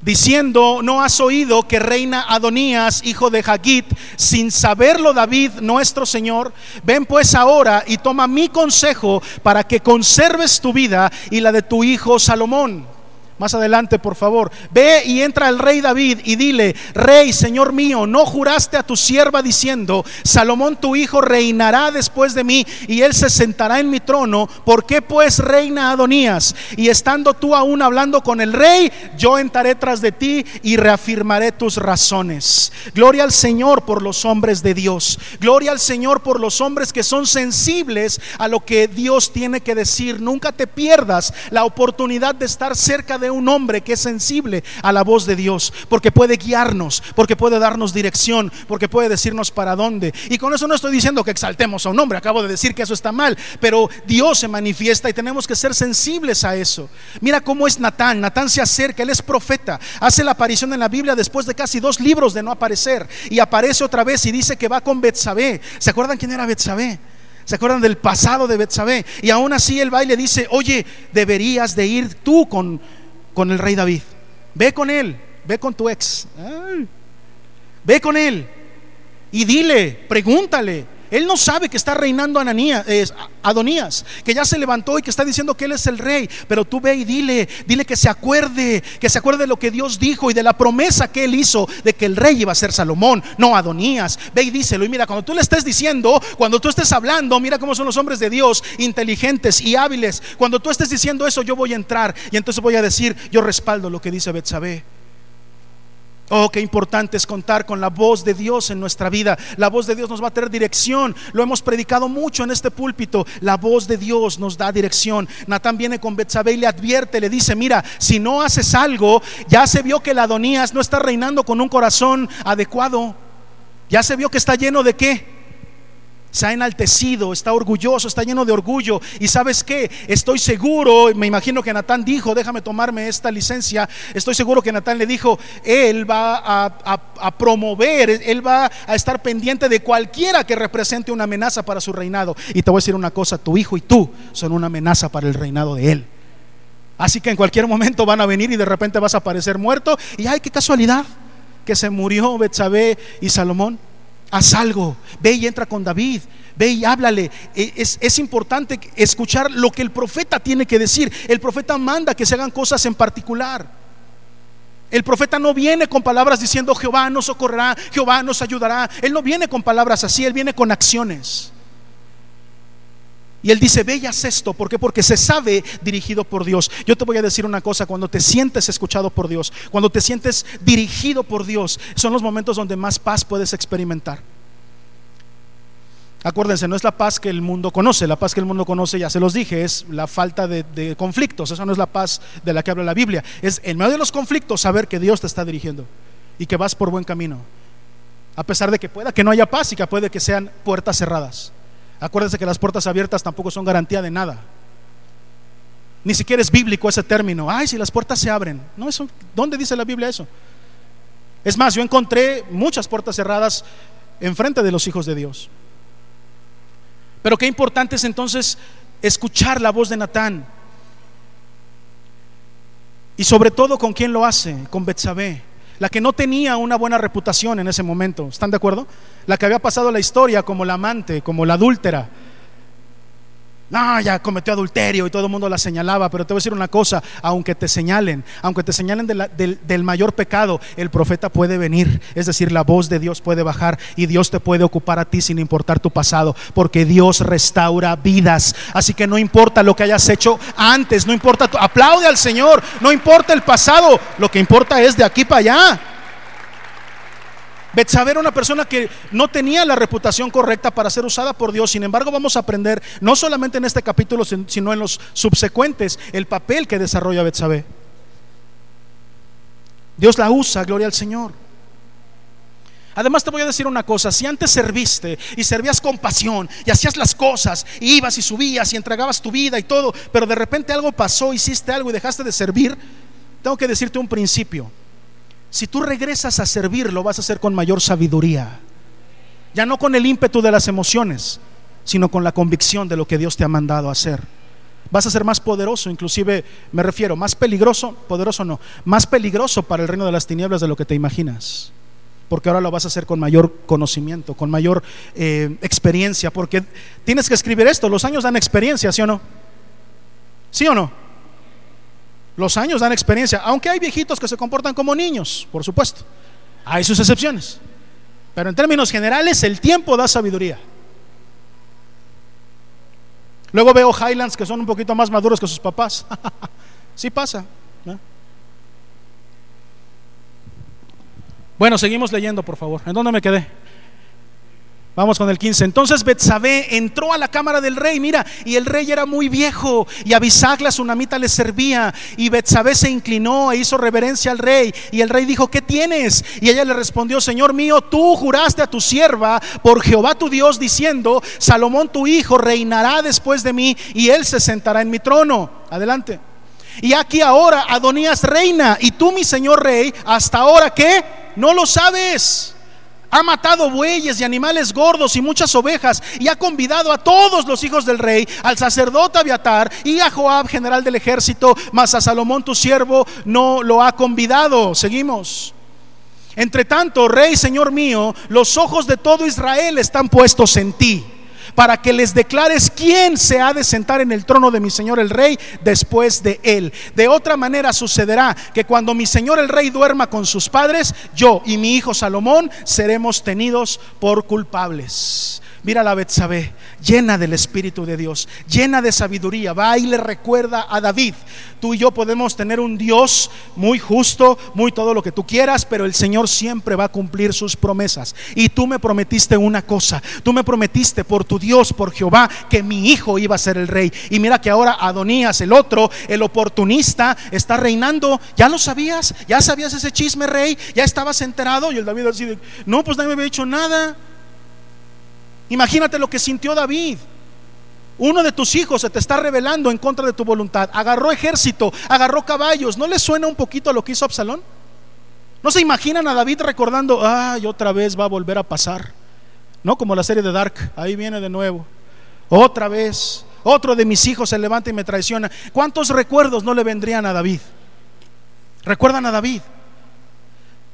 Diciendo: ¿no has oído que reina Adonías, hijo de Hagit, sin saberlo David nuestro señor? Ven pues ahora y toma mi consejo para que conserves tu vida y la de tu hijo Salomón. Más adelante, por favor, ve y entra al rey David y dile: Rey, señor mío, ¿no juraste a tu sierva diciendo: Salomón tu hijo reinará después de mí y él se sentará en mi trono? ¿Por qué pues reina Adonías? Y estando tú aún hablando con el rey, yo entraré tras de ti y reafirmaré tus razones. Gloria al Señor por los hombres de Dios. Gloria al Señor por los hombres que son sensibles a lo que Dios tiene que decir. Nunca te pierdas la oportunidad de estar cerca de un hombre que es sensible a la voz de Dios, porque puede guiarnos, porque puede darnos dirección, porque puede decirnos para dónde. Y con eso no estoy diciendo que exaltemos a un hombre, acabo de decir que eso está mal, pero Dios se manifiesta y tenemos que ser sensibles a eso. Mira cómo es Natán. Natán se acerca, él es profeta, hace la aparición en la Biblia después de casi dos libros de no aparecer, y aparece otra vez y dice que va con Betsabé. ¿Se acuerdan quién era Betsabé? ¿Se acuerdan del pasado de Betsabé? Y aún así él va y le dice: oye, deberías de ir tú con Con el rey David, ve con él, ve con tu ex, Ay. ve con él y dile, pregúntale. Él no sabe que está reinando Ananías, eh, Adonías, que ya se levantó y que está diciendo que él es el rey, pero tú ve y dile, dile que se acuerde, que se acuerde de lo que Dios dijo y de la promesa que él hizo de que el rey iba a ser Salomón, no Adonías. Ve y díselo. Y mira, cuando tú le estés diciendo, cuando tú estés hablando, mira cómo son los hombres de Dios, inteligentes y hábiles. Cuando tú estés diciendo eso, yo voy a entrar y entonces voy a decir: yo respaldo lo que dice Betsabé. Oh, qué importante es contar con la voz de Dios en nuestra vida. La voz de Dios nos va a tener dirección. Lo hemos predicado mucho en este púlpito. La voz de Dios nos da dirección. Natán viene con Betsabé y le advierte, le dice: mira, si no haces algo, ya se vio que el Adonías no está reinando con un corazón adecuado. Ya se vio que está lleno de qué. Se ha enaltecido, está orgulloso, está lleno de orgullo. Y sabes que estoy seguro, me imagino que Natán dijo: déjame tomarme esta licencia. Estoy seguro que Natán le dijo: él va a, a, a promover, él va a estar pendiente de cualquiera que represente una amenaza para su reinado. Y te voy a decir una cosa: tu hijo y tú son una amenaza para el reinado de él. Así que en cualquier momento van a venir y de repente vas a aparecer muerto. Y ay, qué casualidad que se murió Betsabé y Salomón. Haz algo, ve y entra con David, ve y háblale. Es, es importante escuchar lo que el profeta tiene que decir. El profeta manda que se hagan cosas en particular. El profeta no viene con palabras diciendo: Jehová nos socorrerá, Jehová nos ayudará. Él no viene con palabras así, él viene con acciones. Y él dice: ve y haz esto. ¿Por qué? Porque se sabe dirigido por Dios. Yo te voy a decir una cosa: cuando te sientes escuchado por Dios, cuando te sientes dirigido por Dios, son los momentos donde más paz puedes experimentar. Acuérdense, no es la paz que el mundo conoce. La paz que el mundo conoce, ya se los dije, es la falta de, de conflictos. Esa no es la paz de la que habla la Biblia. Es en medio de los conflictos saber que Dios te está dirigiendo y que vas por buen camino, a pesar de que pueda que no haya paz y que puede que sean puertas cerradas. Acuérdense que las puertas abiertas tampoco son garantía de nada. Ni siquiera es bíblico ese término: ay, si las puertas se abren. No, eso, ¿dónde dice la Biblia eso? Es más, yo encontré muchas puertas cerradas enfrente de los hijos de Dios. Pero qué importante es entonces escuchar la voz de Natán. Y sobre todo, ¿con quién lo hace? Con Betsabé, la que no tenía una buena reputación en ese momento. ¿Están de acuerdo? La que había pasado la historia como la amante, como la adúltera. No, ya cometió adulterio y todo el mundo la señalaba. Pero te voy a decir una cosa: aunque te señalen, aunque te señalen de la, del, del mayor pecado, el profeta puede venir. Es decir, la voz de Dios puede bajar y Dios te puede ocupar a ti sin importar tu pasado, porque Dios restaura vidas. Así que no importa lo que hayas hecho antes, no importa tu, aplaude al Señor, no importa el pasado, lo que importa es de aquí para allá. Betsabé era una persona que no tenía la reputación correcta para ser usada por Dios. Sin embargo, vamos a aprender, no solamente en este capítulo, sino en los subsecuentes, el papel que desarrolla Betsabé. Dios la usa, gloria al Señor. Además te voy a decir una cosa, si antes serviste y servías con pasión y hacías las cosas, y ibas y subías y entregabas tu vida y todo, pero de repente algo pasó, hiciste algo y dejaste de servir, tengo que decirte un principio: si tú regresas a servir, lo vas a hacer con mayor sabiduría, ya no con el ímpetu de las emociones, sino con la convicción de lo que Dios te ha mandado a hacer. Vas a ser más poderoso, inclusive me refiero, más peligroso, poderoso no, más peligroso para el reino de las tinieblas de lo que te imaginas, porque ahora lo vas a hacer con mayor conocimiento, con mayor eh, experiencia, porque tienes que escribir esto: los años dan experiencia, ¿sí o no? ¿Sí o no? Los años dan experiencia, aunque hay viejitos que se comportan como niños, por supuesto, hay sus excepciones, pero en términos generales el tiempo da sabiduría. Luego veo Highlands que son un poquito más maduros que sus papás. Sí pasa, ¿no? Bueno, seguimos leyendo, por favor. ¿En dónde me quedé? Vamos con el quince. Entonces Betsabé entró a la cámara del rey, mira, y el rey era muy viejo, y Abisag la sunamita le servía, y Betsabé se inclinó e hizo reverencia al rey, y el rey dijo: ¿qué tienes? Y ella le respondió: Señor mío, tú juraste a tu sierva por Jehová tu Dios diciendo: Salomón tu hijo reinará después de mí, y él se sentará en mi trono. Adelante. Y aquí ahora Adonías reina, y tú, mi señor rey, hasta ahora ¿qué? No lo sabes. Ha matado bueyes y animales gordos y muchas ovejas, y ha convidado a todos los hijos del rey, al sacerdote Abiatar y a Joab, general del ejército, mas a Salomón tu siervo no lo ha convidado. Seguimos. Entre tanto, rey, señor mío, los ojos de todo Israel están puestos en ti, para que les declares quién se ha de sentar en el trono de mi señor el rey después de él. De otra manera sucederá que cuando mi señor el rey duerma con sus padres, yo y mi hijo Salomón seremos tenidos por culpables. Mira la Betsabé, llena del Espíritu de Dios, llena de sabiduría, va y le recuerda a David: tú y yo podemos tener un Dios muy justo, muy todo lo que tú quieras, pero el Señor siempre va a cumplir sus promesas. Y tú me prometiste una cosa, tú me prometiste por tu Dios, por Jehová, que mi hijo iba a ser el rey, y mira que ahora Adonías, el otro, el oportunista, está reinando. ¿Ya lo sabías? ¿Ya sabías ese chisme, rey? ¿Ya estabas enterado? Y el David así de: no, pues nadie me había dicho nada. Imagínate lo que sintió David: uno de tus hijos se te está rebelando en contra de tu voluntad, agarró ejército, agarró caballos. ¿No le suena un poquito a lo que hizo Absalón? ¿No se imaginan a David recordando: ay, otra vez va a volver a pasar? No, como la serie de Dark, ahí viene de nuevo, otra vez, otro de mis hijos se levanta y me traiciona. ¿Cuántos recuerdos no le vendrían a David? ¿Recuerdan a David?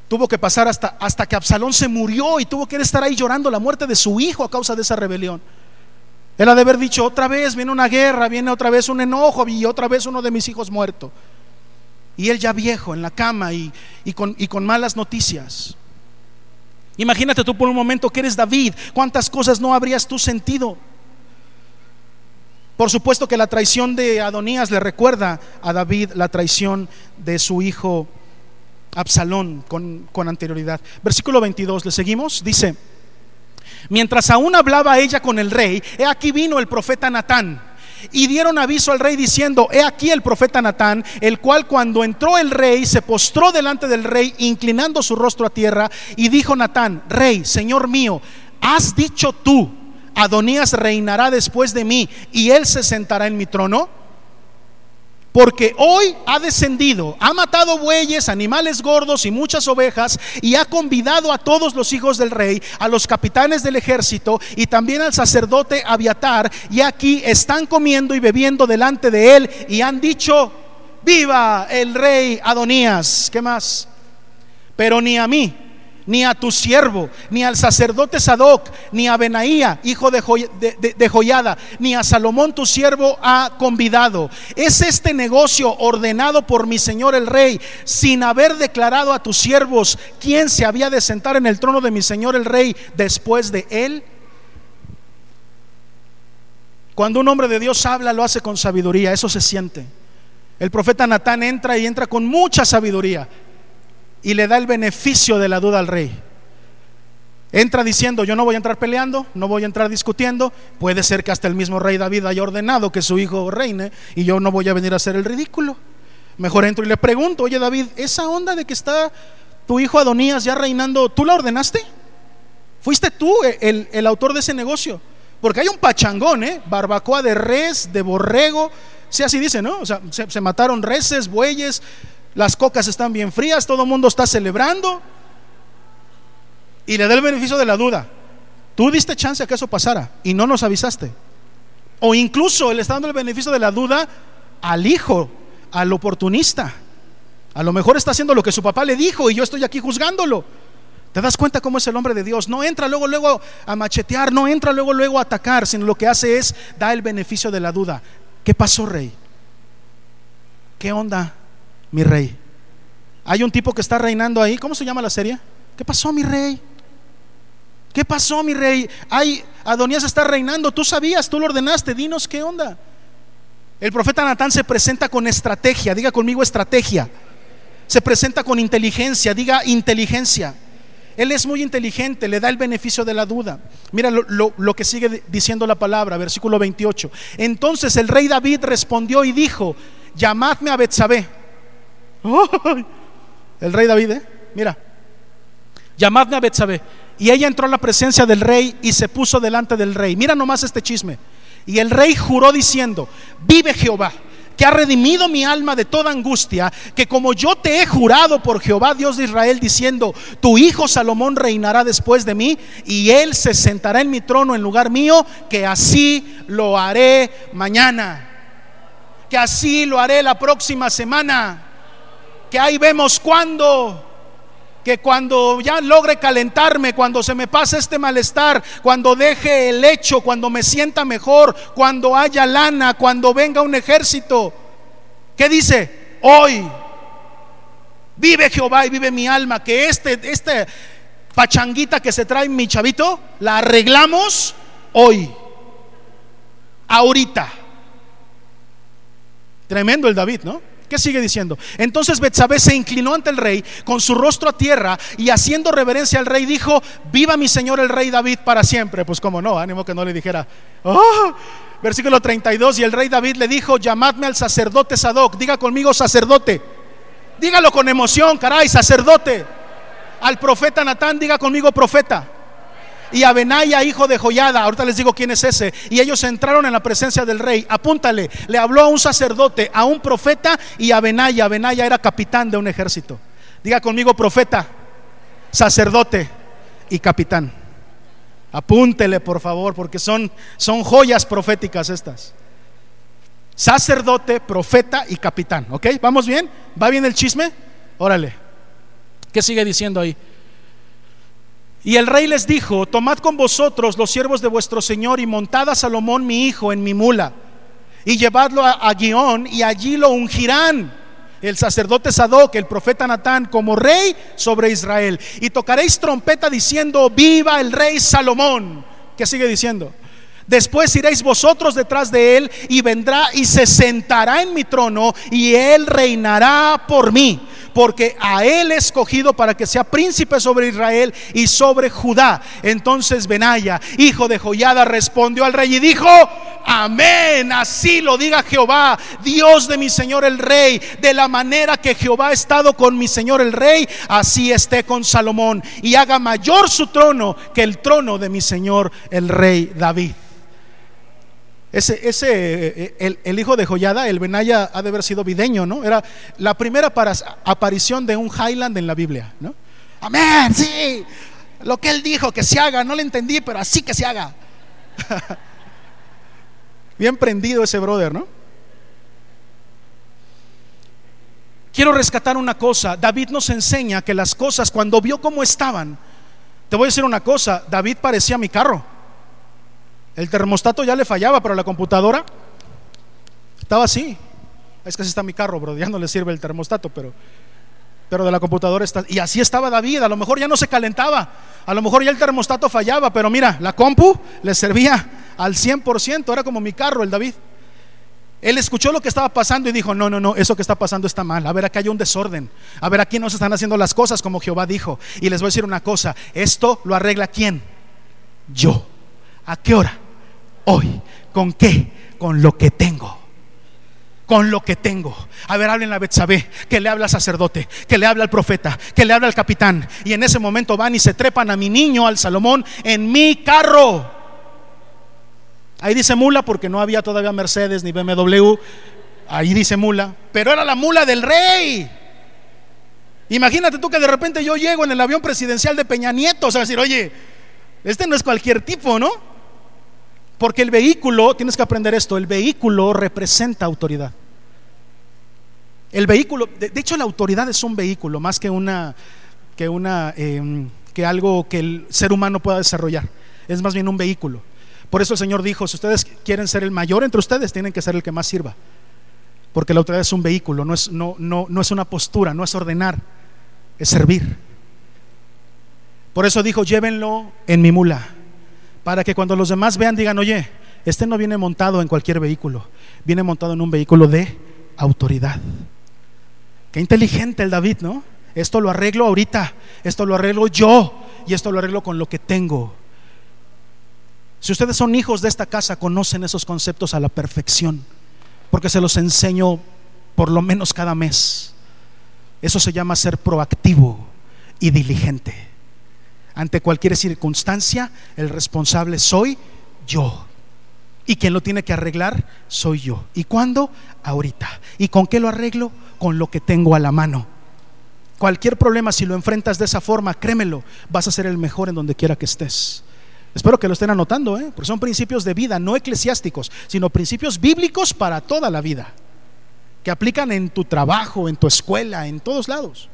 Tuvo que pasar hasta, hasta que Absalón se murió, y tuvo que estar ahí llorando la muerte de su hijo a causa de esa rebelión. Él ha de haber dicho: otra vez viene una guerra, viene otra vez un enojo, y otra vez uno de mis hijos muerto. Y él ya viejo en la cama y, y, con, y con malas noticias. Imagínate tú por un momento que eres David, cuántas cosas no habrías tú sentido. Por supuesto que la traición de Adonías le recuerda a David la traición de su hijo Absalón con, con anterioridad. Versículo veintidós, le seguimos, dice: mientras aún hablaba ella con el rey, he aquí vino el profeta Natán, y dieron aviso al rey diciendo: he aquí el profeta Natán, el cual cuando entró el rey se postró delante del rey, inclinando su rostro a tierra. Y dijo Natán: rey, señor mío, ¿has dicho tú: Adonías reinará después de mí, y él se sentará en mi trono? Porque hoy ha descendido, ha matado bueyes, animales gordos y muchas ovejas, y ha convidado a todos los hijos del rey, a los capitanes del ejército y también al sacerdote Abiatar, y aquí están comiendo y bebiendo delante de él, y han dicho: viva el rey Adonías. ¿Qué más? Pero ni a mí, ni a tu siervo, ni al sacerdote Sadoc, ni a Benaya, hijo de, Joy, de, de, de Joyada, ni a Salomón tu siervo ha convidado. ¿Es este negocio ordenado por mi señor el rey, sin haber declarado a tus siervos quién se había de sentar en el trono de mi señor el rey después de él? Cuando un hombre de Dios habla, lo hace con sabiduría, eso se siente. El profeta Natán entra y entra con mucha sabiduría, y le da el beneficio de la duda al rey. Entra diciendo: yo no voy a entrar peleando, no voy a entrar discutiendo. Puede ser que hasta el mismo rey David haya ordenado que su hijo reine, y yo no voy a venir a hacer el ridículo. Mejor entro y le pregunto: oye David, esa onda de que está tu hijo Adonías ya reinando, ¿tú la ordenaste? Fuiste tú el, el autor de ese negocio. Porque hay un pachangón, ¿eh? Barbacoa de res, de borrego. Si sí, así dice, ¿no? O sea, se, se mataron reses, bueyes. Las cocas están bien frías, todo el mundo está celebrando. Y le da el beneficio de la duda. Tú diste chance a que eso pasara y no nos avisaste. O incluso él está dando el beneficio de la duda al hijo, al oportunista. A lo mejor está haciendo lo que su papá le dijo y yo estoy aquí juzgándolo. ¿Te das cuenta cómo es el hombre de Dios? No entra luego luego a machetear, no entra luego luego a atacar, sino lo que hace es da el beneficio de la duda. ¿Qué pasó, rey? ¿Qué onda, mi rey? Hay un tipo que está reinando ahí. ¿Cómo se llama la serie? ¿Qué pasó, mi rey? ¿Qué pasó, mi rey? Ay, Adonías está reinando. Tú sabías, tú lo ordenaste. Dinos qué onda. El profeta Natán se presenta con estrategia. Diga conmigo estrategia. Se presenta con inteligencia. Diga inteligencia. Él es muy inteligente, le da el beneficio de la duda. Mira lo, lo, lo que sigue diciendo la palabra, versículo veintiocho. Entonces el rey David respondió y dijo: llamadme a Betsabé. Oh, el rey David, ¿eh? Mira, llamadme a Betsabé. Y ella entró a la presencia del rey y se puso delante del rey. Mira nomás este chisme. Y el rey juró diciendo: vive Jehová, que ha redimido mi alma de toda angustia, que como yo te he jurado por Jehová Dios de Israel, diciendo: tu hijo Salomón reinará después de mí, y él se sentará en mi trono en lugar mío, que así lo haré mañana, que así lo haré la próxima semana, que ahí vemos cuándo. Que cuando ya logre calentarme, cuando se me pase este malestar, cuando deje el lecho, cuando me sienta mejor, cuando haya lana, cuando venga un ejército. ¿Qué dice? Hoy vive Jehová y vive mi alma, que este, este pachanguita que se trae mi chavito, la arreglamos hoy, ahorita. Tremendo el David, ¿no? ¿Qué sigue diciendo? Entonces Betsabé se inclinó ante el rey con su rostro a tierra y haciendo reverencia al rey dijo: viva mi señor el rey David para siempre. Pues como no, ánimo que no le dijera. Oh, versículo treinta y dos. Y el rey David le dijo: llamadme al sacerdote Sadoc. Diga conmigo sacerdote. Dígalo con emoción, caray, sacerdote. Al profeta Natán, diga conmigo profeta. Y a Benaya, hijo de Joyada. Ahorita les digo quién es ese. Y ellos entraron en la presencia del rey. Apúntale, le habló a un sacerdote, a un profeta y a Benaya. Benaya era capitán de un ejército. Diga conmigo profeta, sacerdote y capitán. Apúntele por favor, porque son, son joyas proféticas estas. Sacerdote, profeta y capitán. ¿Ok? ¿Vamos bien? ¿Va bien el chisme? Órale. ¿Qué sigue diciendo ahí? Y el rey les dijo: tomad con vosotros los siervos de vuestro señor y montad a Salomón mi hijo en mi mula y llevadlo a, a Gihón, y allí lo ungirán el sacerdote Sadoc, el profeta Natán, como rey sobre Israel, y tocaréis trompeta diciendo: viva el rey Salomón. ¿Qué sigue diciendo? Después iréis vosotros detrás de él, y vendrá y se sentará en mi trono, y él reinará por mí, porque a él he escogido para que sea príncipe sobre Israel y sobre Judá. Entonces Benaya, hijo de Joyada, respondió al rey y dijo: amén, así lo diga Jehová, Dios de mi señor el rey, de la manera que Jehová ha estado con mi señor el rey, así esté con Salomón, y haga mayor su trono que el trono de mi señor el rey David. Ese, ese el, el hijo de Joyada, el Benaya, ha de haber sido videño, ¿no? Era la primera para, aparición de un Highland en la Biblia, ¿no? Amén, sí, lo que él dijo que se haga, no lo entendí, pero así que se haga. Bien prendido ese brother, ¿no? Quiero rescatar una cosa. David nos enseña que las cosas, cuando vio cómo estaban, te voy a decir una cosa, David parecía mi carro. El termostato ya le fallaba, pero la computadora estaba así. Es que así está mi carro, bro, ya no le sirve el termostato, pero, pero de la computadora está. Y así estaba David, a lo mejor ya no se calentaba, a lo mejor ya el termostato fallaba, pero mira, la compu le servía al cien por ciento, era como mi carro el David. Él escuchó lo que estaba pasando y dijo: no, no, no, eso que está pasando está mal. A ver, aquí hay un desorden. A ver, aquí no se están haciendo las cosas como Jehová dijo. Y les voy a decir una cosa, esto lo arregla ¿quién? Yo. ¿A qué hora? Hoy. ¿Con qué? Con lo que tengo. con lo que tengo. A ver, hablen a Betsabé, que le habla al sacerdote, que le habla al profeta, que le habla al capitán. Y en ese momento van y se trepan a mi niño, al Salomón, en mi carro. Ahí dice mula porque no había todavía Mercedes ni B M W. Ahí dice mula, pero era la mula del rey. Imagínate tú que de repente yo llego en el avión presidencial de Peña Nieto. O sea, decir, oye, este no es cualquier tipo, ¿no? Porque el vehículo, tienes que aprender esto, el vehículo representa autoridad. El vehículo, de, de hecho la autoridad es un vehículo más que una, que una, eh, que algo que el ser humano pueda desarrollar. Es más bien un vehículo. Por eso el Señor dijo, si ustedes quieren ser el mayor entre ustedes, tienen que ser el que más sirva. Porque la autoridad es un vehículo, no es, no, no, no es una postura, no es ordenar, es servir. Por eso dijo, llévenlo en mi mula, para que cuando los demás vean digan, oye, este no viene montado en cualquier vehículo, viene montado en un vehículo de autoridad. Qué inteligente el David, ¿no? Esto lo arreglo ahorita, esto lo arreglo yo, y esto lo arreglo con lo que tengo. Si ustedes son hijos de esta casa, conocen esos conceptos a la perfección, porque se los enseño por lo menos cada mes. Eso se llama ser proactivo y diligente. Ante cualquier circunstancia, el responsable soy yo. Y quien lo tiene que arreglar, soy yo. ¿Y cuándo? Ahorita. ¿Y con qué lo arreglo? Con lo que tengo a la mano. Cualquier problema, si lo enfrentas de esa forma, créemelo, vas a ser el mejor en donde quiera que estés. Espero que lo estén anotando, ¿eh? Porque son principios de vida, no eclesiásticos, sino principios bíblicos para toda la vida, que aplican en tu trabajo, en tu escuela, en todos lados.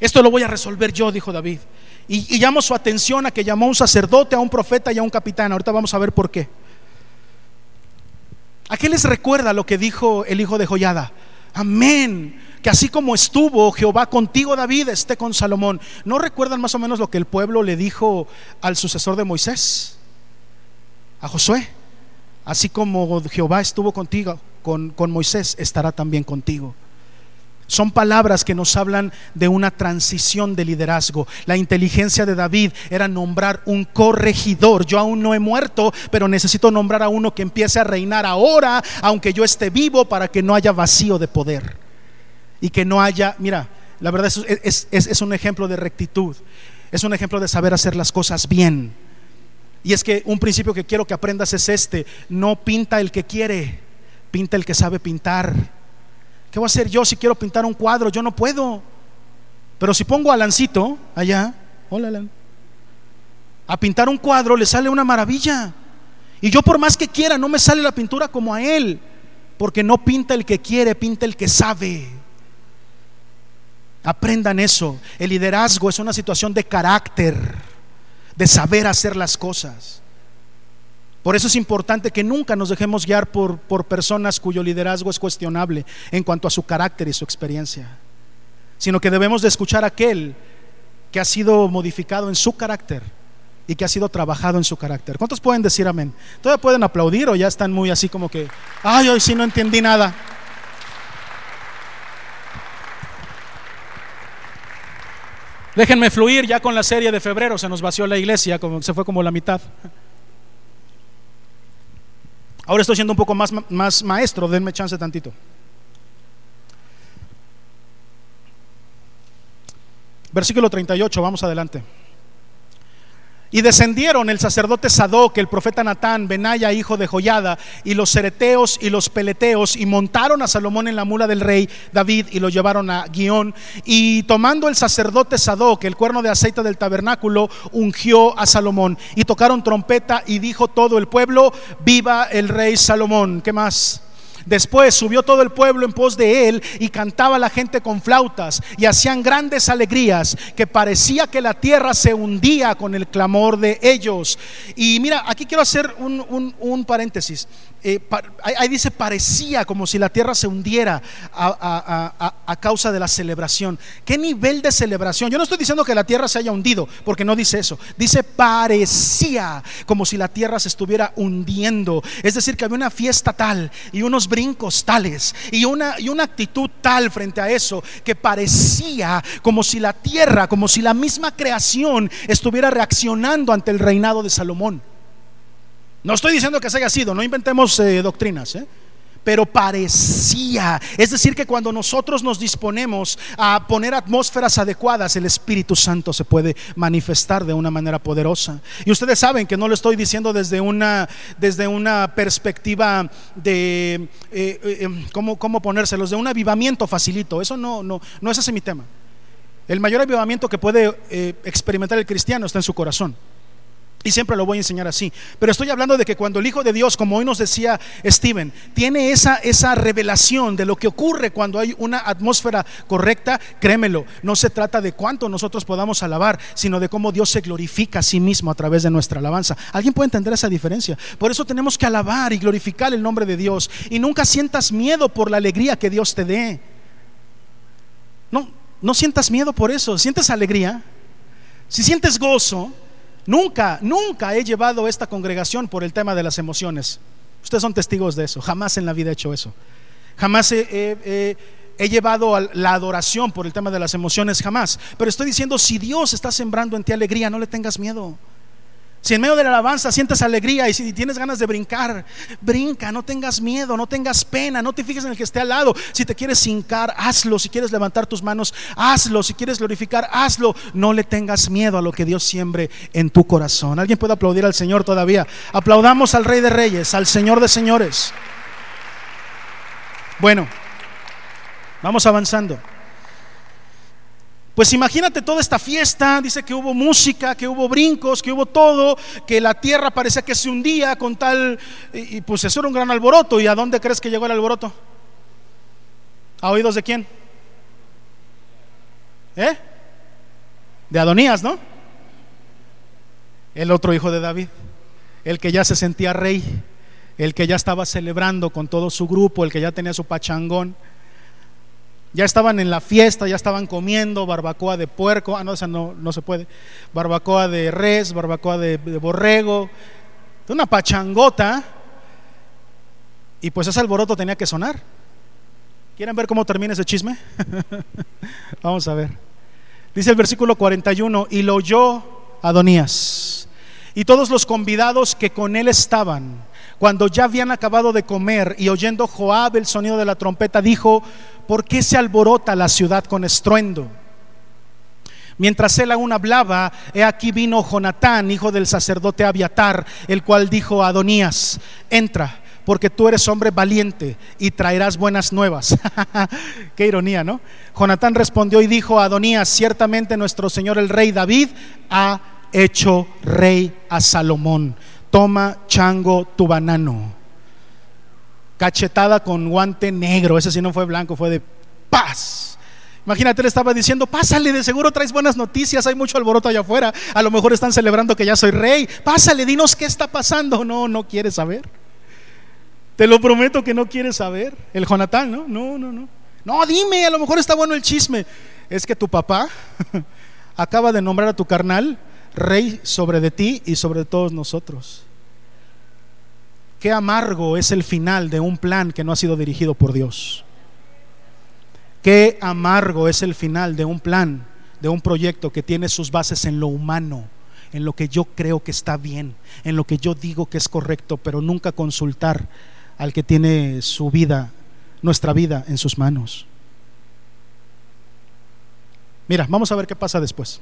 Esto lo voy a resolver yo, dijo David. Y, y llamo su atención a que llamó a un sacerdote, a un profeta y a un capitán. Ahorita vamos a ver por qué. ¿A qué les recuerda lo que dijo el hijo de Joyada? Amén. Que así como estuvo Jehová contigo, David, esté con Salomón. ¿No recuerdan más o menos lo que el pueblo le dijo al sucesor de Moisés? A Josué. Así como Jehová estuvo contigo, con, con Moisés, estará también contigo. Son palabras que nos hablan de una transición de liderazgo. La inteligencia de David era nombrar un corregidor. Yo aún no he muerto, pero necesito nombrar a uno que empiece a reinar ahora, aunque yo esté vivo, para que no haya vacío de poder. Y que no haya, mira, la verdad es, es, es, es un ejemplo de rectitud. Es un ejemplo de saber hacer las cosas bien. Y es que un principio que quiero que aprendas es este: no pinta el que quiere, pinta el que sabe pintar. ¿Qué voy a hacer yo si quiero pintar un cuadro? Yo no puedo. Pero si pongo a Alancito allá, hola Alan, a pintar un cuadro, le sale una maravilla. Y yo por más que quiera, no me sale la pintura como a él, porque no pinta el que quiere, pinta el que sabe. Aprendan eso. El liderazgo es una situación de carácter, de saber hacer las cosas. Por eso es importante que nunca nos dejemos guiar por, por personas cuyo liderazgo es cuestionable en cuanto a su carácter y su experiencia, sino que debemos de escuchar a aquel que ha sido modificado en su carácter y que ha sido trabajado en su carácter. ¿Cuántos pueden decir amén? ¿Todavía pueden aplaudir o ya están muy así como que, ay, hoy sí no entendí nada? Déjenme fluir ya con la serie de febrero. Se nos vació la iglesia, como, se fue como la mitad. Ahora estoy siendo un poco más, más maestro, denme chance tantito. Versículo treinta y ocho, vamos adelante. Y descendieron el sacerdote Sadoc, el profeta Natán, Benaya, hijo de Joyada, y los cereteos y los peleteos, y montaron a Salomón en la mula del rey David, y lo llevaron a Gihón. Y tomando el sacerdote Sadoc el cuerno de aceite del tabernáculo, ungió a Salomón. Y tocaron trompeta, y dijo todo el pueblo: viva el rey Salomón. ¿Qué más? Después subió todo el pueblo en pos de él, y cantaba la gente con flautas, y hacían grandes alegrías, que parecía que la tierra se hundía con el clamor de ellos. Y mira, aquí quiero hacer un, un, un paréntesis. Eh, pa, ahí dice parecía como si la tierra se hundiera a, a, a, a causa de la celebración. ¿Qué nivel de celebración? Yo no estoy diciendo que la tierra se haya hundido, porque no dice eso. Dice parecía como si la tierra se estuviera hundiendo. Es decir, que había una fiesta tal y unos brincos tales y una, y una actitud tal frente a eso, que parecía como si la tierra, como si la misma creación estuviera reaccionando ante el reinado de Salomón. No estoy diciendo que se haya sido, no inventemos eh, doctrinas, ¿eh? Pero parecía. Es decir, que cuando nosotros nos disponemos a poner atmósferas adecuadas, el Espíritu Santo se puede manifestar de una manera poderosa. Y ustedes saben que no lo estoy diciendo desde una, desde una perspectiva de eh, eh, ¿cómo, cómo ponérselos? De un avivamiento facilito. Eso no, no, no es ese mi tema. El mayor avivamiento que puede eh, experimentar el cristiano está en su corazón, y siempre lo voy a enseñar así. Pero estoy hablando de que cuando el Hijo de Dios, como hoy nos decía Steven, tiene esa, esa revelación de lo que ocurre cuando hay una atmósfera correcta, créemelo, no se trata de cuánto nosotros podamos alabar, sino de cómo Dios se glorifica a sí mismo a través de nuestra alabanza. ¿Alguien puede entender esa diferencia? Por eso tenemos que alabar y glorificar el nombre de Dios. Y nunca sientas miedo por la alegría que Dios te dé. No, no sientas miedo por eso. Sientes alegría, si sientes gozo. Nunca, nunca he llevado esta congregación por el tema de las emociones. Ustedes son testigos de eso. Jamás en la vida he hecho eso. Jamás he, he, he, he llevado la adoración por el tema de las emociones, jamás. Pero estoy diciendo, si Dios está sembrando en ti alegría, no le tengas miedo. Si en medio de la alabanza sientes alegría y si tienes ganas de brincar, brinca, no tengas miedo, no tengas pena, no te fijes en el que esté al lado. Si te quieres hincar, hazlo. Si quieres levantar tus manos, hazlo. Si quieres glorificar, hazlo. No le tengas miedo a lo que Dios siembre en tu corazón. ¿Alguien puede aplaudir al Señor todavía? Aplaudamos al Rey de Reyes, al Señor de Señores. Bueno, vamos avanzando. Pues imagínate toda esta fiesta. Dice que hubo música, que hubo brincos, que hubo todo, que la tierra parecía que se hundía con tal, y, y pues eso era un gran alboroto. ¿Y a dónde crees que llegó el alboroto? ¿A oídos de quién? ¿Eh? De Adonías, ¿no? El otro hijo de David, el que ya se sentía rey, el que ya estaba celebrando con todo su grupo, el que ya tenía su pachangón. Ya estaban en la fiesta, ya estaban comiendo barbacoa de puerco. Ah, no, esa no, no se puede. Barbacoa de res, barbacoa de, de borrego. Una pachangota. Y pues ese alboroto tenía que sonar. ¿Quieren ver cómo termina ese chisme? Vamos a ver. Dice el versículo cuarenta y uno: y lo oyó Adonías y todos los convidados que con él estaban, cuando ya habían acabado de comer, y oyendo Joab el sonido de la trompeta, dijo: ¿por qué se alborota la ciudad con estruendo? Mientras él aún hablaba, he aquí vino Jonatán, hijo del sacerdote Abiatar, el cual dijo a Adonías: entra, porque tú eres hombre valiente y traerás buenas nuevas. Qué ironía, ¿no? Jonatán respondió y dijo a Adonías: ciertamente nuestro señor el rey David ha hecho rey a Salomón. Toma, chango, tu banano. Cachetada con guante negro. Ese sí no fue blanco, fue de paz. Imagínate, le estaba diciendo: pásale, de seguro traes buenas noticias, hay mucho alboroto allá afuera, a lo mejor están celebrando que ya soy rey. Pásale, dinos qué está pasando. No, no quieres saber. Te lo prometo que no quieres saber. El Jonatán, ¿no? No, no, no. No, dime, a lo mejor está bueno el chisme. Es que tu papá acaba de nombrar a tu carnal rey sobre de ti y sobre todos nosotros. Qué amargo es el final de un plan que no ha sido dirigido por Dios. Qué amargo es el final de un plan, de un proyecto que tiene sus bases en lo humano, en lo que yo creo que está bien, en lo que yo digo que es correcto, pero nunca consultar al que tiene su vida, nuestra vida, en sus manos. Mira, vamos a ver qué pasa después.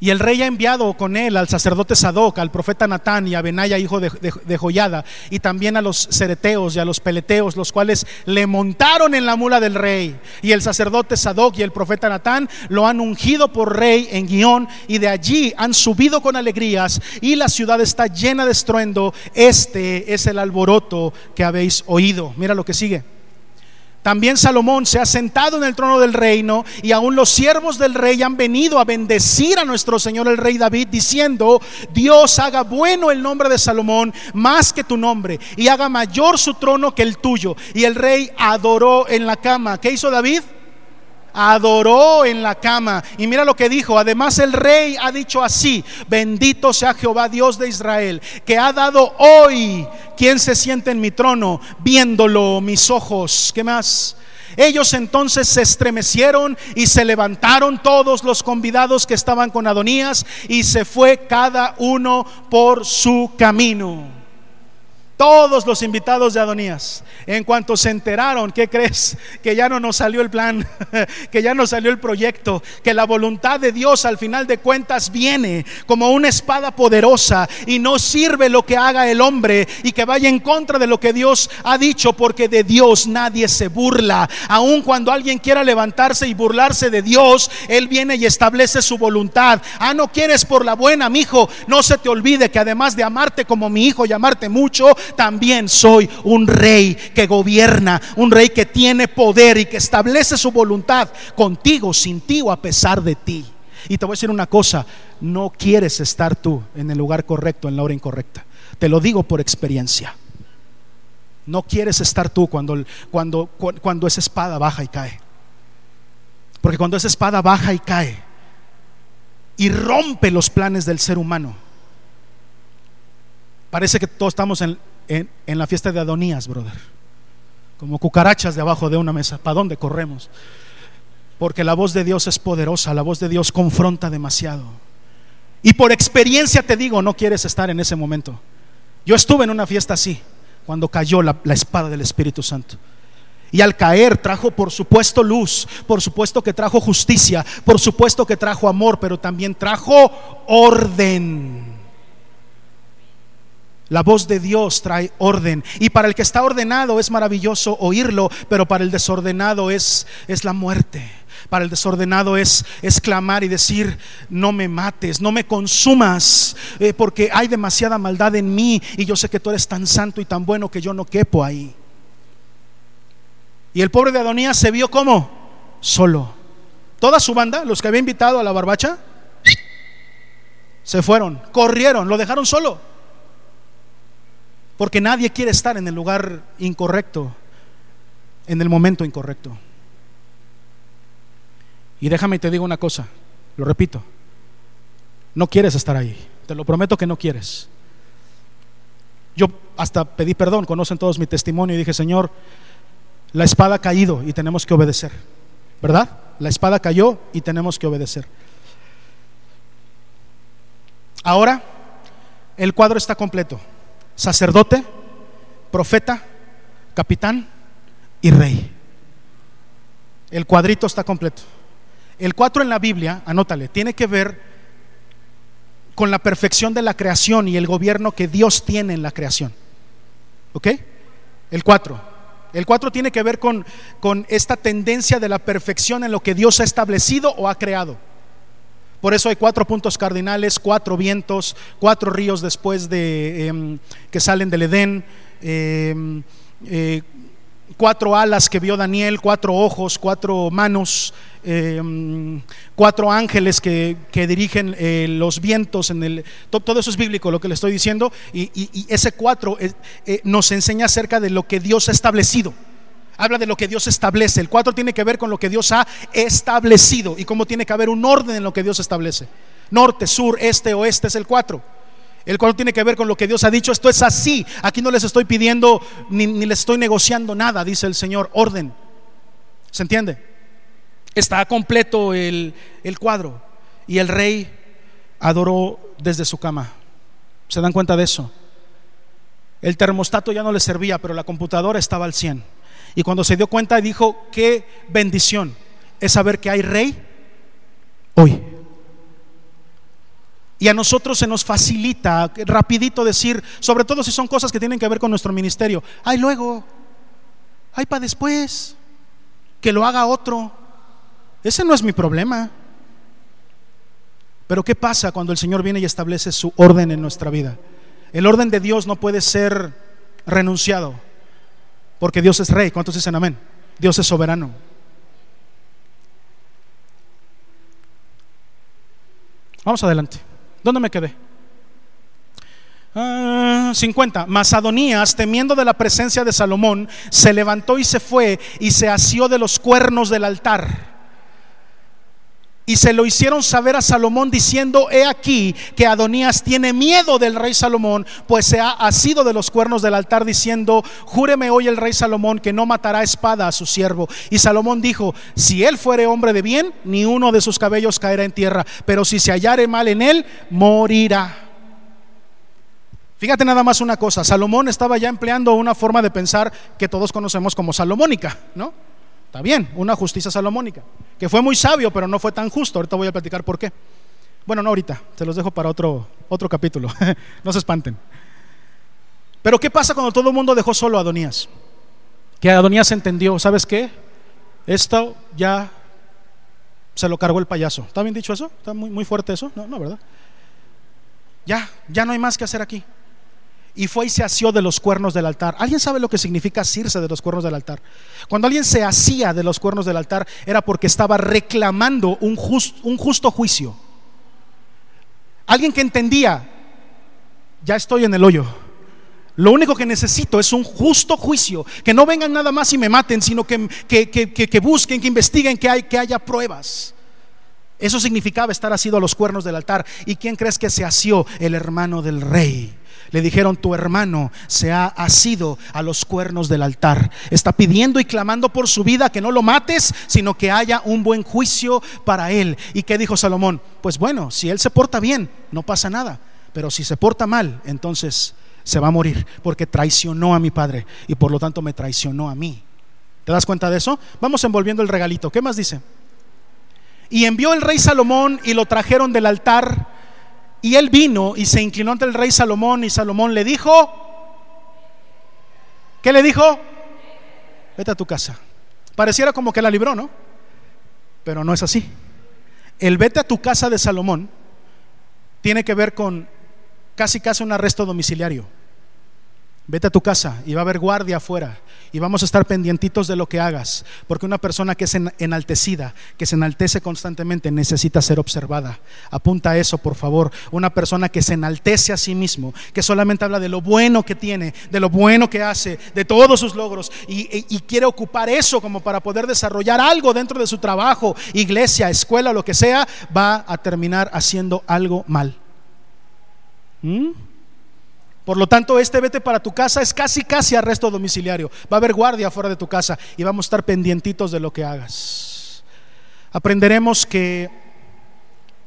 Y el rey ha enviado con él al sacerdote Sadoc, al profeta Natán y a Benaya, hijo de, de, de Joyada, y también a los cereteos y a los peleteos, los cuales le montaron en la mula del rey. Y el sacerdote Sadoc y el profeta Natán lo han ungido por rey en Gihón, y de allí han subido con alegrías, y la ciudad está llena de estruendo. Este es el alboroto que habéis oído. Mira lo que sigue. También Salomón se ha sentado en el trono del reino, y aún los siervos del rey han venido a bendecir a nuestro señor el rey David, diciendo: Dios haga bueno el nombre de Salomón más que tu nombre, y haga mayor su trono que el tuyo. Y el rey adoró en la cama. ¿Qué hizo David? Adoró en la cama. Y mira lo que dijo: además el rey ha dicho así: bendito sea Jehová Dios de Israel, que ha dado hoy quien se siente en mi trono, viéndolo mis ojos. ¿Qué más? Ellos entonces se estremecieron y se levantaron todos los convidados que estaban con Adonías, y se fue cada uno por su camino. Todos los invitados de Adonías, en cuanto se enteraron, ¿qué crees? Que ya no nos salió el plan, que ya no salió el proyecto, que la voluntad de Dios al final de cuentas viene como una espada poderosa y no sirve lo que haga el hombre y que vaya en contra de lo que Dios ha dicho, porque de Dios nadie se burla. Aun cuando alguien quiera levantarse y burlarse de Dios, Él viene y establece su voluntad. Ah, no quieres por la buena, mi hijo, no se te olvide que además de amarte como mi hijo y amarte mucho, también soy un rey que gobierna, un rey que tiene poder y que establece su voluntad contigo, sin ti o a pesar de ti. Y te voy a decir una cosa: no quieres estar tú en el lugar correcto en la hora incorrecta. Te lo digo por experiencia. No quieres estar tú cuando, cuando, cuando esa espada baja y cae. Porque cuando esa espada baja y cae y rompe los planes del ser humano, parece que todos estamos en En, en la fiesta de Adonías, brother, como cucarachas de abajo de una mesa. ¿Para dónde corremos? Porque la voz de Dios es poderosa, la voz de Dios confronta demasiado. Y por experiencia te digo, no quieres estar en ese momento. Yo estuve en una fiesta así, cuando cayó la, la espada del Espíritu Santo. Y al caer trajo, por supuesto, luz, por supuesto que trajo justicia, por supuesto que trajo amor, pero también trajo orden. La voz de Dios trae orden, y para el que está ordenado es maravilloso oírlo, pero para el desordenado es, es la muerte. Para el desordenado es, es clamar y decir: no me mates, no me consumas, eh, porque hay demasiada maldad en mí, y yo sé que tú eres tan santo y tan bueno que yo no quepo ahí. Y el pobre de Adonías se vio como solo. Toda su banda, los que había invitado a la barbacha, se fueron, corrieron, lo dejaron solo. Porque nadie quiere estar en el lugar incorrecto, en el momento incorrecto. Y déjame te digo una cosa, lo repito: no quieres estar ahí, te lo prometo que no quieres. Yo hasta pedí perdón, conocen todos mi testimonio, y dije: Señor, la espada ha caído y tenemos que obedecer, ¿verdad? La espada cayó y tenemos que obedecer. Ahora el cuadro está completo: sacerdote, profeta, capitán y rey. El cuadrito está completo. El cuatro en la Biblia, anótale, tiene que ver con la perfección de la creación y el gobierno que Dios tiene en la creación. ¿Ok? El cuatro. El cuatro tiene que ver con, con esta tendencia de la perfección en lo que Dios ha establecido o ha creado. Por eso hay cuatro puntos cardinales, cuatro vientos, cuatro ríos después de eh, que salen del Edén, eh, eh, cuatro alas que vio Daniel, cuatro ojos, cuatro manos, eh, cuatro ángeles que, que dirigen eh, los vientos en el, todo, todo eso es bíblico lo que le estoy diciendo, y, y, y ese cuatro eh, eh, nos enseña acerca de lo que Dios ha establecido. Habla de lo que Dios establece. El cuatro tiene que ver con lo que Dios ha establecido y cómo tiene que haber un orden en lo que Dios establece. Norte, sur, este, oeste es el cuatro. El cuatro tiene que ver con lo que Dios ha dicho: esto es así, aquí no les estoy pidiendo Ni, ni les estoy negociando nada, dice el Señor. Orden, ¿se entiende? Está completo el, el cuadro. Y el rey adoró desde su cama. ¿Se dan cuenta de eso? El termostato ya no le servía, pero la computadora estaba al cien. Y cuando se dio cuenta, dijo: qué bendición es saber que hay rey hoy. Y a nosotros se nos facilita rapidito decir, sobre todo si son cosas que tienen que ver con nuestro ministerio: ay, luego, ay, para después, que lo haga otro. Ese no es mi problema. Pero ¿qué pasa cuando el Señor viene y establece su orden en nuestra vida? El orden de Dios no puede ser renunciado, porque Dios es rey. ¿Cuántos dicen amén? Dios es soberano. Vamos adelante. ¿Dónde me quedé? Ah, cincuenta. Mas Adonías, temiendo de la presencia de Salomón, se levantó y se fue, y se asió de los cuernos del altar. Y se lo hicieron saber a Salomón diciendo: he aquí que Adonías tiene miedo del rey Salomón, pues se ha asido de los cuernos del altar diciendo: júreme hoy el rey Salomón que no matará espada a su siervo. Y Salomón dijo: si él fuere hombre de bien, ni uno de sus cabellos caerá en tierra, pero si se hallare mal en él, morirá. Fíjate nada más una cosa, Salomón estaba ya empleando una forma de pensar que todos conocemos como salomónica, ¿no? Está bien, una justicia salomónica, que fue muy sabio, pero no fue tan justo. Ahorita voy a platicar por qué. Bueno, no ahorita, se los dejo para otro, otro capítulo. No se espanten. Pero ¿qué pasa cuando todo el mundo dejó solo a Adonías? Que Adonías entendió: ¿sabes qué? Esto ya se lo cargó el payaso. ¿Está bien dicho eso? ¿Está muy, muy fuerte eso? No, no, ¿verdad? Ya, ya no hay más que hacer aquí. Y fue y se asió de los cuernos del altar. ¿Alguien sabe lo que significa asirse de los cuernos del altar? Cuando alguien se asía de los cuernos del altar, era porque estaba reclamando un, just, un justo juicio. Alguien que entendía: ya estoy en el hoyo, lo único que necesito es un justo juicio, que no vengan nada más y me maten, sino que, que, que, que, que busquen, que investiguen, que, hay, que haya pruebas. Eso significaba estar asido a los cuernos del altar. ¿Y quién crees que se asió? El hermano del rey. Le dijeron: tu hermano se ha asido a los cuernos del altar, está pidiendo y clamando por su vida, que no lo mates, sino que haya un buen juicio para él. ¿Y qué dijo Salomón? Pues bueno, si él se porta bien, no pasa nada, pero si se porta mal, entonces se va a morir, porque traicionó a mi padre y por lo tanto me traicionó a mí. ¿Te das cuenta de eso? Vamos envolviendo el regalito. ¿Qué más dice? Y envió el rey Salomón y lo trajeron del altar. Y él vino y se inclinó ante el rey Salomón, y Salomón le dijo, ¿qué le dijo? Vete a tu casa. Pareciera como que la libró, ¿no? Pero no es así. El vete a tu casa de Salomón tiene que ver con casi casi un arresto domiciliario. Vete a tu casa y va a haber guardia afuera, y vamos a estar pendientitos de lo que hagas, porque una persona que es enaltecida, que se enaltece constantemente, necesita ser observada. Apunta eso, por favor. Una persona que se enaltece a sí mismo, que solamente habla de lo bueno que tiene, de lo bueno que hace, de todos sus logros, y, y, y quiere ocupar eso como para poder desarrollar algo dentro de su trabajo, iglesia, escuela, lo que sea, va a terminar haciendo algo mal. ¿Mm? Por lo tanto, este vete para tu casa es casi casi arresto domiciliario. Va a haber guardia afuera de tu casa y vamos a estar pendientitos de lo que hagas. Aprenderemos que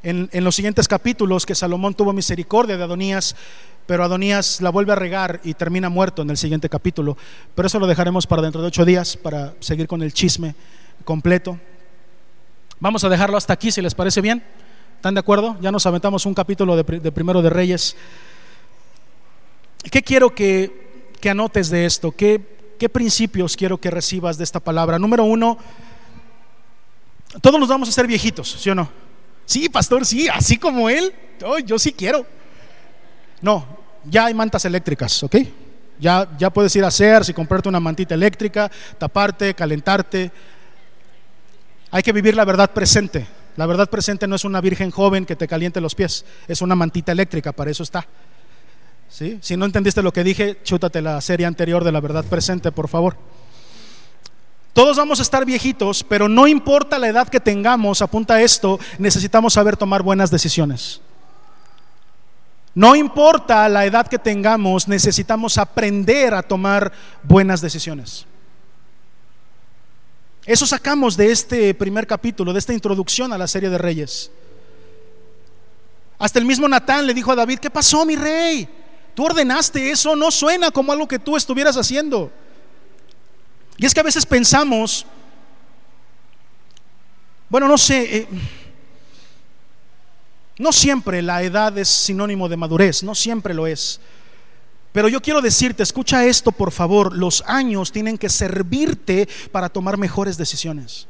en, en los siguientes capítulos que Salomón tuvo misericordia de Adonías, pero Adonías la vuelve a regar y termina muerto en el siguiente capítulo. Pero eso lo dejaremos para dentro de ocho días, para seguir con el chisme completo. Vamos a dejarlo hasta aquí, si les parece bien. ¿Están de acuerdo? Ya nos aventamos un capítulo de, de Primero de Reyes. ¿Qué quiero que, que anotes de esto? ¿Qué, ¿Qué principios quiero que recibas de esta palabra? Número uno, todos nos vamos a hacer viejitos, ¿sí o no? Sí, pastor, sí, así como él. Oh, yo sí quiero. No, ya hay mantas eléctricas, ¿ok? Ya, ya puedes ir a Sears y comprarte una mantita eléctrica, taparte, calentarte. Hay que vivir la verdad presente. La verdad presente no es una virgen joven que te caliente los pies, es una mantita eléctrica, para eso está. ¿Sí? Si no entendiste lo que dije, chútate la serie anterior de la verdad presente, por favor. Todos vamos a estar viejitos, pero no importa la edad que tengamos, apunta a esto, necesitamos saber tomar buenas decisiones. No importa la edad que tengamos, necesitamos aprender a tomar buenas decisiones. Eso sacamos de este primer capítulo, de esta introducción a la serie de Reyes. Hasta el mismo Natán le dijo a David: ¿qué pasó, mi rey? Tú ordenaste eso, no suena como algo que tú estuvieras haciendo. Y es que a veces pensamos, bueno, no sé, eh, no siempre la edad es sinónimo de madurez, no siempre lo es. Pero yo quiero decirte, escucha esto por favor, los años tienen que servirte para tomar mejores decisiones.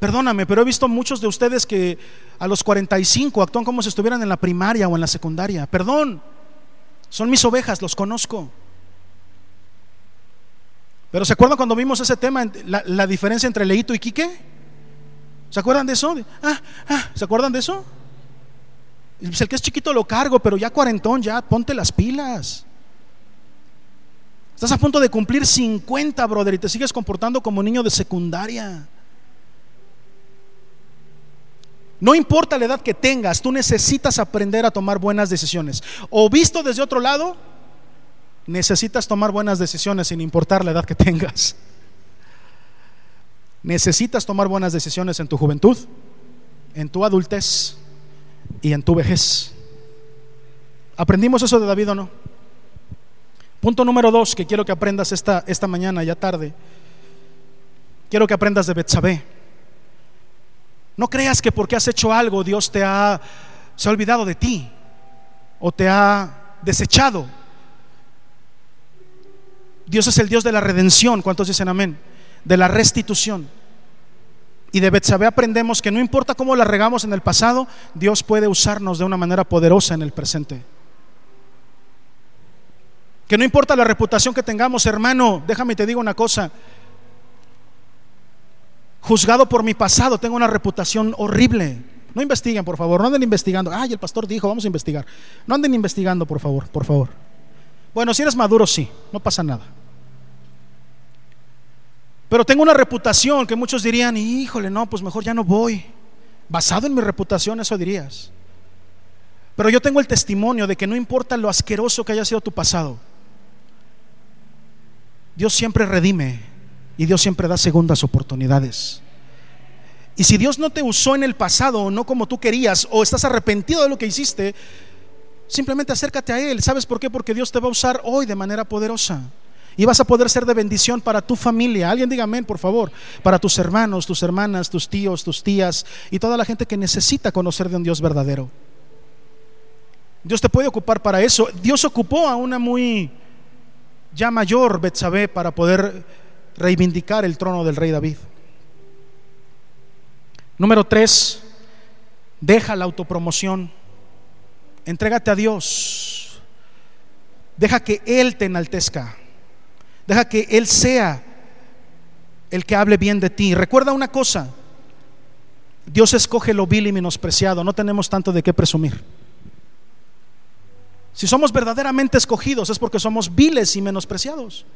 Perdóname, pero he visto muchos de ustedes que a los cuarenta y cinco actúan como si estuvieran en la primaria o en la secundaria. Perdón. Son mis ovejas, los conozco. Pero ¿se acuerdan cuando vimos ese tema, la, la diferencia entre Leito y Quique? ¿Se acuerdan de eso? Ah, ah, ¿se acuerdan de eso? El que es chiquito lo cargo, pero ya cuarentón, ya ponte las pilas. Estás a punto de cumplir cincuenta, brother, y te sigues comportando como niño de secundaria. No importa la edad que tengas, tú necesitas aprender a tomar buenas decisiones. O visto desde otro lado, necesitas tomar buenas decisiones sin importar la edad que tengas. Necesitas tomar buenas decisiones en tu juventud, en tu adultez y en tu vejez. ¿Aprendimos eso de David o no? Punto número dos que quiero que aprendas esta, esta mañana, ya tarde. Quiero que aprendas de Betsabé. No creas que porque has hecho algo Dios te ha, se ha olvidado de ti o te ha desechado. Dios es el Dios de la redención. ¿Cuántos dicen amén? De la restitución. Y de Betsabé aprendemos que no importa cómo la regamos en el pasado, Dios puede usarnos de una manera poderosa en el presente. Que no importa la reputación que tengamos, hermano, déjame te digo una cosa. Juzgado por mi pasado, tengo una reputación horrible. No investiguen, por favor, no anden investigando. Ay, el pastor dijo, vamos a investigar. No anden investigando, por favor, por favor. Bueno, si eres maduro, sí, no pasa nada. Pero tengo una reputación que muchos dirían, híjole, no, pues mejor ya no voy. Basado en mi reputación, eso dirías. Pero yo tengo el testimonio de que no importa lo asqueroso que haya sido tu pasado, Dios siempre redime. Y Dios siempre da segundas oportunidades. Y si Dios no te usó en el pasado, no como tú querías, o estás arrepentido de lo que hiciste, simplemente acércate a Él. ¿Sabes por qué? Porque Dios te va a usar hoy de manera poderosa. Y vas a poder ser de bendición para tu familia. Alguien diga amén, por favor. Para tus hermanos, tus hermanas, tus tíos, tus tías y toda la gente que necesita conocer de un Dios verdadero. Dios te puede ocupar para eso. Dios ocupó a una muy ya mayor Betsabé para poder reivindicar el trono del rey David. Número tres, deja la autopromoción. Entrégate a Dios. Deja que Él te enaltezca. Deja que Él sea el que hable bien de ti. Recuerda una cosa: Dios escoge lo vil y menospreciado. No tenemos tanto de qué presumir. Si somos verdaderamente escogidos es porque somos viles y menospreciados.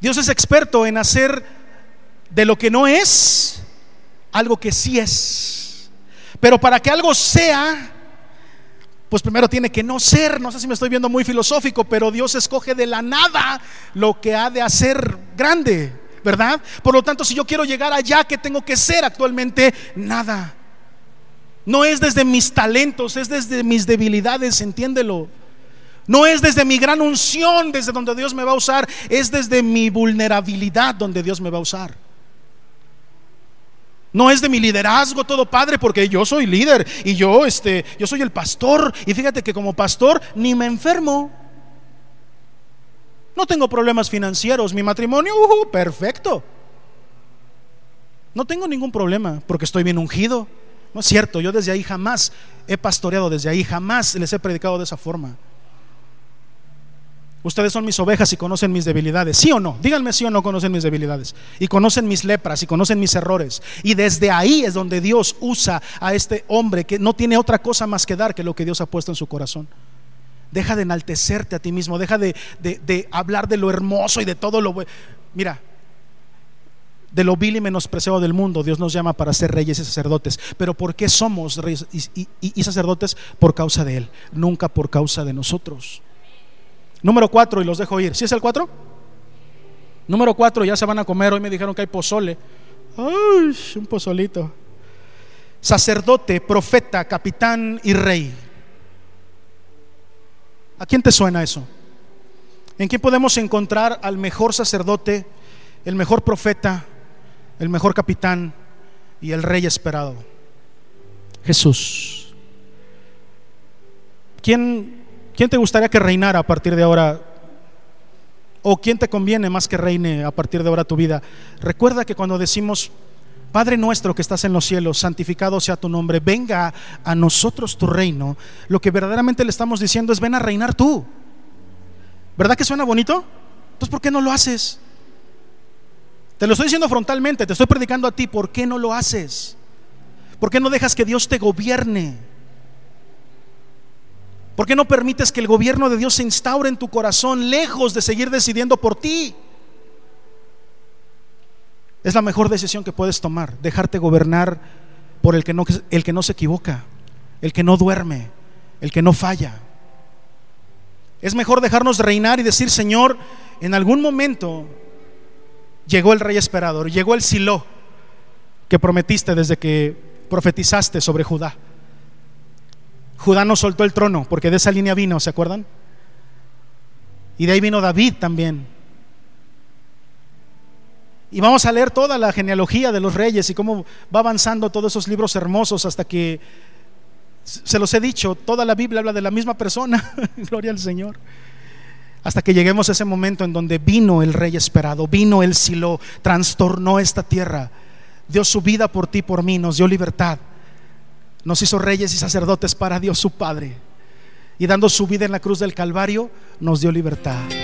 Dios es experto en hacer de lo que no es algo que sí es. Pero para que algo sea, pues primero tiene que no ser. No sé si me estoy viendo muy filosófico, pero Dios escoge de la nada lo que ha de hacer grande, ¿verdad? Por lo tanto, si yo quiero llegar allá, ¿qué tengo que ser actualmente? Nada. No es desde mis talentos, es desde mis debilidades, entiéndelo. No es desde mi gran unción desde donde Dios me va a usar, es desde mi vulnerabilidad donde Dios me va a usar. No es de mi liderazgo todo padre, porque yo soy líder y yo este yo soy el pastor, y fíjate que como pastor ni me enfermo. No tengo problemas financieros, mi matrimonio uh, perfecto. No tengo ningún problema porque estoy bien ungido. No es cierto, yo desde ahí jamás he pastoreado, desde ahí jamás les he predicado de esa forma. Ustedes son mis ovejas y conocen mis debilidades, ¿sí o no? Díganme si ¿sí o no conocen mis debilidades? Y conocen mis lepras y conocen mis errores. Y desde ahí es donde Dios usa a este hombre que no tiene otra cosa más que dar que lo que Dios ha puesto en su corazón. Deja de enaltecerte a ti mismo, deja de, de, de hablar de lo hermoso y de todo lo bueno. Mira, de lo vil y menospreciado del mundo, Dios nos llama para ser reyes y sacerdotes. Pero ¿por qué somos reyes y, y, y sacerdotes? Por causa de Él, nunca por causa de nosotros. Número cuatro, y los dejo ir. ¿Sí es el cuatro? Número cuatro, ya se van a comer. Hoy me dijeron que hay pozole. Ay, un pozolito. Sacerdote, profeta, capitán y rey. ¿A quién te suena eso? ¿En quién podemos encontrar al mejor sacerdote, el mejor profeta, el mejor capitán y el rey esperado? Jesús. ¿Quién... ¿Quién te gustaría que reinara a partir de ahora? ¿O quién te conviene más que reine a partir de ahora tu vida? Recuerda que cuando decimos Padre nuestro que estás en los cielos, santificado sea tu nombre, venga a nosotros tu reino, lo que verdaderamente le estamos diciendo es ven a reinar tú. ¿Verdad que suena bonito? Entonces ¿por qué no lo haces? Te lo estoy diciendo frontalmente, te estoy predicando a ti. ¿Por qué no lo haces? ¿Por qué no dejas que Dios te gobierne? ¿Por qué no permites que el gobierno de Dios se instaure en tu corazón, lejos de seguir decidiendo por ti? Es la mejor decisión que puedes tomar, dejarte gobernar por el que no, el que no se equivoca, el que no duerme, el que no falla. Es mejor dejarnos reinar y decir: Señor, en algún momento llegó el rey esperador, llegó el Siló que prometiste desde que profetizaste sobre Judá. Judá no soltó el trono porque de esa línea vino, ¿se acuerdan? Y de ahí vino David también. Y vamos a leer toda la genealogía de los reyes y cómo va avanzando todos esos libros hermosos hasta que, se los he dicho, toda la Biblia habla de la misma persona. Gloria al Señor. Hasta que lleguemos a ese momento en donde vino el rey esperado, vino el Siló, trastornó esta tierra, dio su vida por ti, por mí, nos dio libertad, nos hizo reyes y sacerdotes para Dios su Padre, y dando su vida en la cruz del Calvario nos dio libertad.